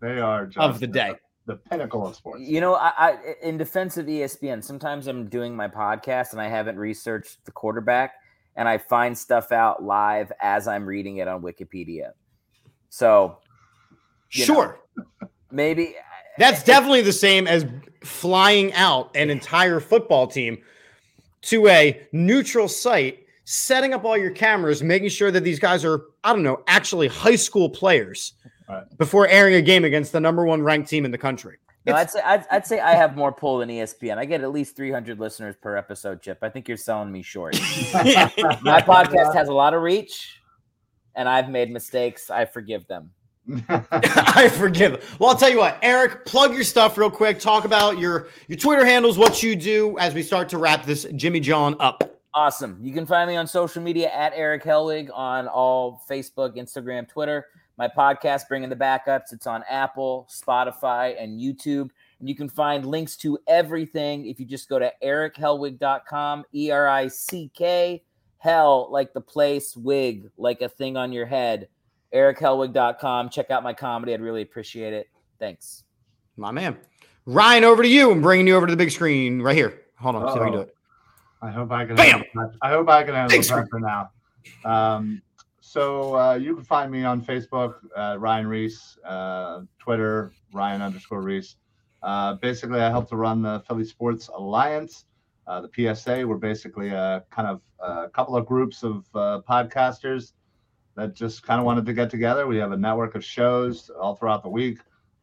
of the day. The pinnacle of sports. You know, I in defense of ESPN, sometimes I'm doing my podcast and I haven't researched the quarterback, and I find stuff out live as I'm reading it on Wikipedia. So, sure, maybe that's definitely the same as flying out an entire football team to a neutral site, setting up all your cameras, making sure that these guys are, I don't know, actually high school players. Right. Before airing a game against the number one ranked team in the country. No, I'd say I have more pull than ESPN. I get at least 300 listeners per episode, Chip. I think you're selling me short. My podcast has a lot of reach, and I've made mistakes. I forgive them. I forgive them. Well, I'll tell you what, Eric, plug your stuff real quick. Talk about your Twitter handles, what you do as we start to wrap this Jimmy John up. Awesome. You can find me on social media at Eric Helwig on all Facebook, Instagram, Twitter. My podcast, Bring in the Backups, it's on Apple, Spotify, and YouTube. And you can find links to everything if you just go to erichelwig.com, ERICK, hell, like the place, wig, like a thing on your head, erichelwig.com. Check out my comedy. I'd really appreciate it. Thanks. My man. Ryan, over to you. I'm bringing you over to the big screen right here. Hold on. See how we do it. I hope I can. Bam! I hope I can handle that for now. So you can find me on Facebook, Ryan Reese, Twitter, Ryan_Reese. Basically, I help to run the Philly Sports Alliance, the PSA. We're basically a couple of groups of podcasters that just kind of wanted to get together. We have a network of shows all throughout the week.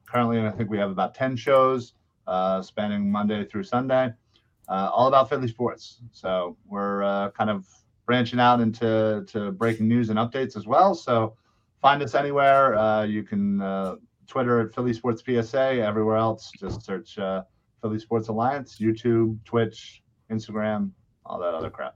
Currently, I think we have about 10 shows spanning Monday through Sunday, all about Philly sports. So we're kind of branching out into breaking news and updates as well. So find us anywhere. You can Twitter at Philly Sports PSA. Everywhere else, just search Philly Sports Alliance, YouTube, Twitch, Instagram, all that other crap.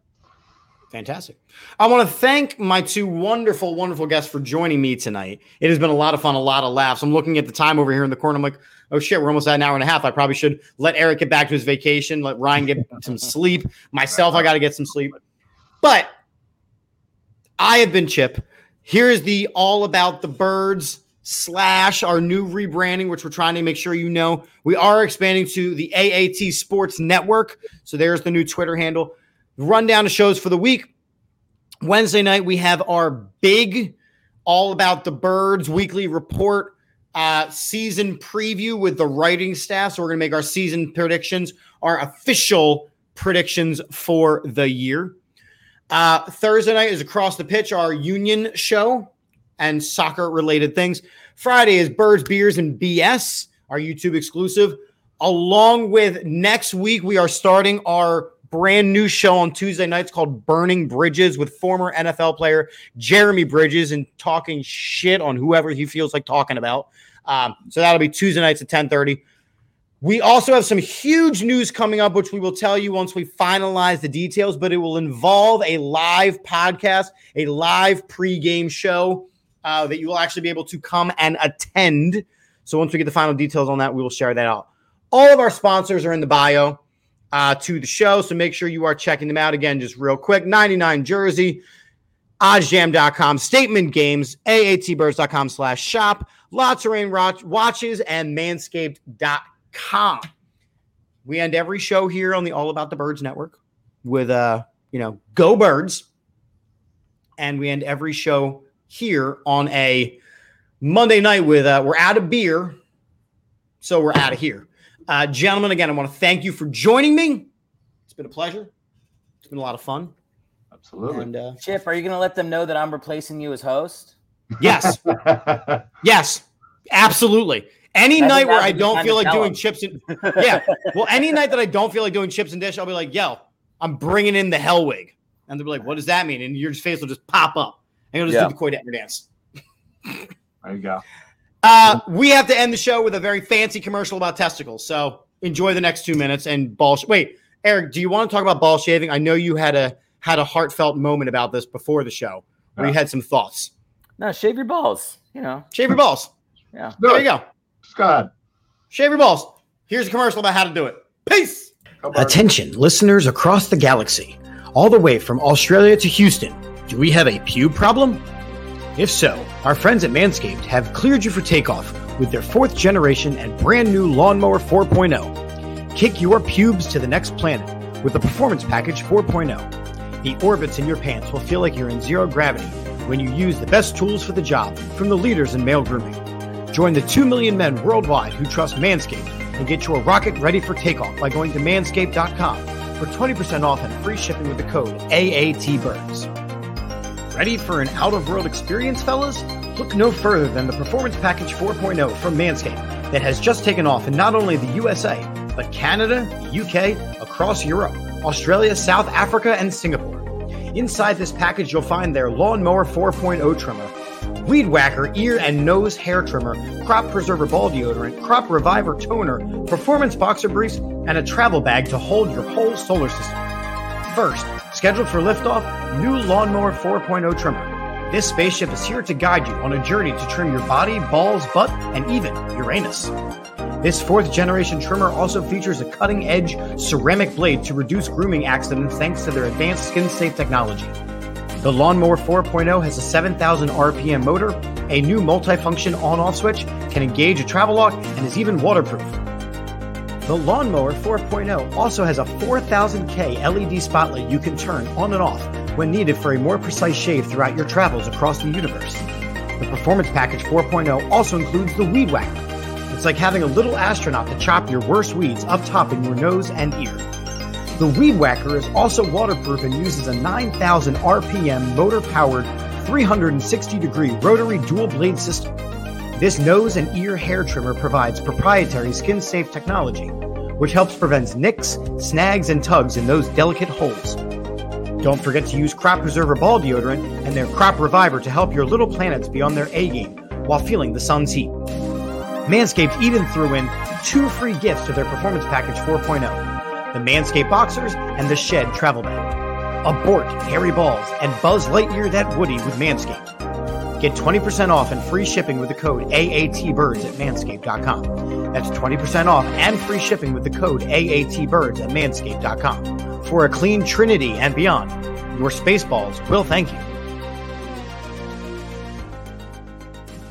Fantastic. I want to thank my two wonderful, wonderful guests for joining me tonight. It has been a lot of fun, a lot of laughs. I'm looking at the time over here in the corner. I'm like, oh, shit, we're almost at an hour and a half. I probably should let Eric get back to his vacation, let Ryan get some sleep. Myself, I got to get some sleep. But I have been Chip. Here's the All About the Birds / our new rebranding, which we're trying to make sure you know. We are expanding to the AAT Sports Network. So there's the new Twitter handle. Rundown of shows for the week. Wednesday night, we have our big All About the Birds weekly report season preview with the writing staff. So we're going to make our season predictions, our official predictions for the year. Thursday night is Across the Pitch, our union show and soccer-related things. Friday is Birds, Beers, and BS, our YouTube exclusive. Along with next week, we are starting our brand new show on Tuesday nights called Burning Bridges with former NFL player Jeremy Bridges and talking shit on whoever he feels like talking about. So that'll be Tuesday nights at 10:30. We also have some huge news coming up, which we will tell you once we finalize the details, but it will involve a live podcast, a live pregame show that you will actually be able to come and attend. So once we get the final details on that, we will share that out. All of our sponsors are in the bio to the show, so make sure you are checking them out. Again, just real quick, 99 Jersey, oddsjam.com, Statement Games, aatbirds.com/shop, La Terrain Watches, and manscaped.com. We end every show here on the All About the Birds Network with, Go Birds. And we end every show here on a Monday night with, we're out of beer, so we're out of here. Gentlemen, again, I want to thank you for joining me. It's been a pleasure. It's been a lot of fun. Absolutely. And, Chip, are you going to let them know that I'm replacing you as host? Yes. Yes, absolutely. Any night where I don't feel like doing chips and yeah, well, any night that I don't feel like doing chips and dish, I'll be like, yo, I'm bringing in the Helwig. And they'll be like, what does that mean? And your face will just pop up. And you'll just do the Koy Detmer dance. There you go. We have to end the show with a very fancy commercial about testicles. So enjoy the next 2 minutes and wait, Eric, do you want to talk about ball shaving? I know you had a heartfelt moment about this before the show where you had some thoughts. No, shave your balls. Shave your balls. Yeah. There you go. Scott. Shave your balls. Here's a commercial about how to do it. Peace. Attention, listeners across the galaxy, all the way from Australia to Houston. Do we have a pube problem? If so, our friends at Manscaped have cleared you for takeoff with their 4th generation and brand new Lawnmower 4.0. Kick your pubes to the next planet with the Performance Package 4.0. The orbits in your pants will feel like you're in zero gravity when you use the best tools for the job from the leaders in male grooming. Join the 2 million men worldwide who trust Manscaped and get your rocket ready for takeoff by going to manscaped.com for 20% off and free shipping with the code AATBirds. Ready for an out-of-world experience, fellas? Look no further than the Performance Package 4.0 from Manscaped that has just taken off in not only the USA, but Canada, the UK, across Europe, Australia, South Africa, and Singapore. Inside this package, you'll find their Lawnmower 4.0 trimmer, Weed Whacker ear and nose hair trimmer, Crop Preserver ball deodorant, Crop Reviver toner, Performance boxer briefs, and a travel bag to hold your whole solar system. First, scheduled for liftoff, new Lawnmower 4.0 trimmer. This spaceship is here to guide you on a journey to trim your body, balls, butt, and even your anus. This 4th generation trimmer also features a cutting edge ceramic blade to reduce grooming accidents thanks to their advanced skin safe technology. The Lawnmower 4.0 has a 7,000 RPM motor, a new multifunction on-off switch, can engage a travel lock, and is even waterproof. The Lawnmower 4.0 also has a 4,000K LED spotlight you can turn on and off when needed for a more precise shave throughout your travels across the universe. The Performance Package 4.0 also includes the Weed Whacker. It's like having a little astronaut to chop your worst weeds up top in your nose and ear. The Weed Whacker is also waterproof and uses a 9,000 RPM motor-powered 360-degree rotary dual-blade system. This nose and ear hair trimmer provides proprietary skin-safe technology, which helps prevent nicks, snags, and tugs in those delicate holes. Don't forget to use Crop Preserver ball deodorant and their Crop Reviver to help your little planets be on their A-game while feeling the sun's heat. Manscaped even threw in 2 free gifts to their Performance Package 4.0. The Manscaped Boxers, and the Shed Travel Bag. Abort hairy balls and Buzz Lightyear that Woody with Manscaped. Get 20% off and free shipping with the code AATBirds at manscaped.com. That's 20% off and free shipping with the code AATBirds at manscaped.com. For a clean trinity and beyond, your space balls will thank you.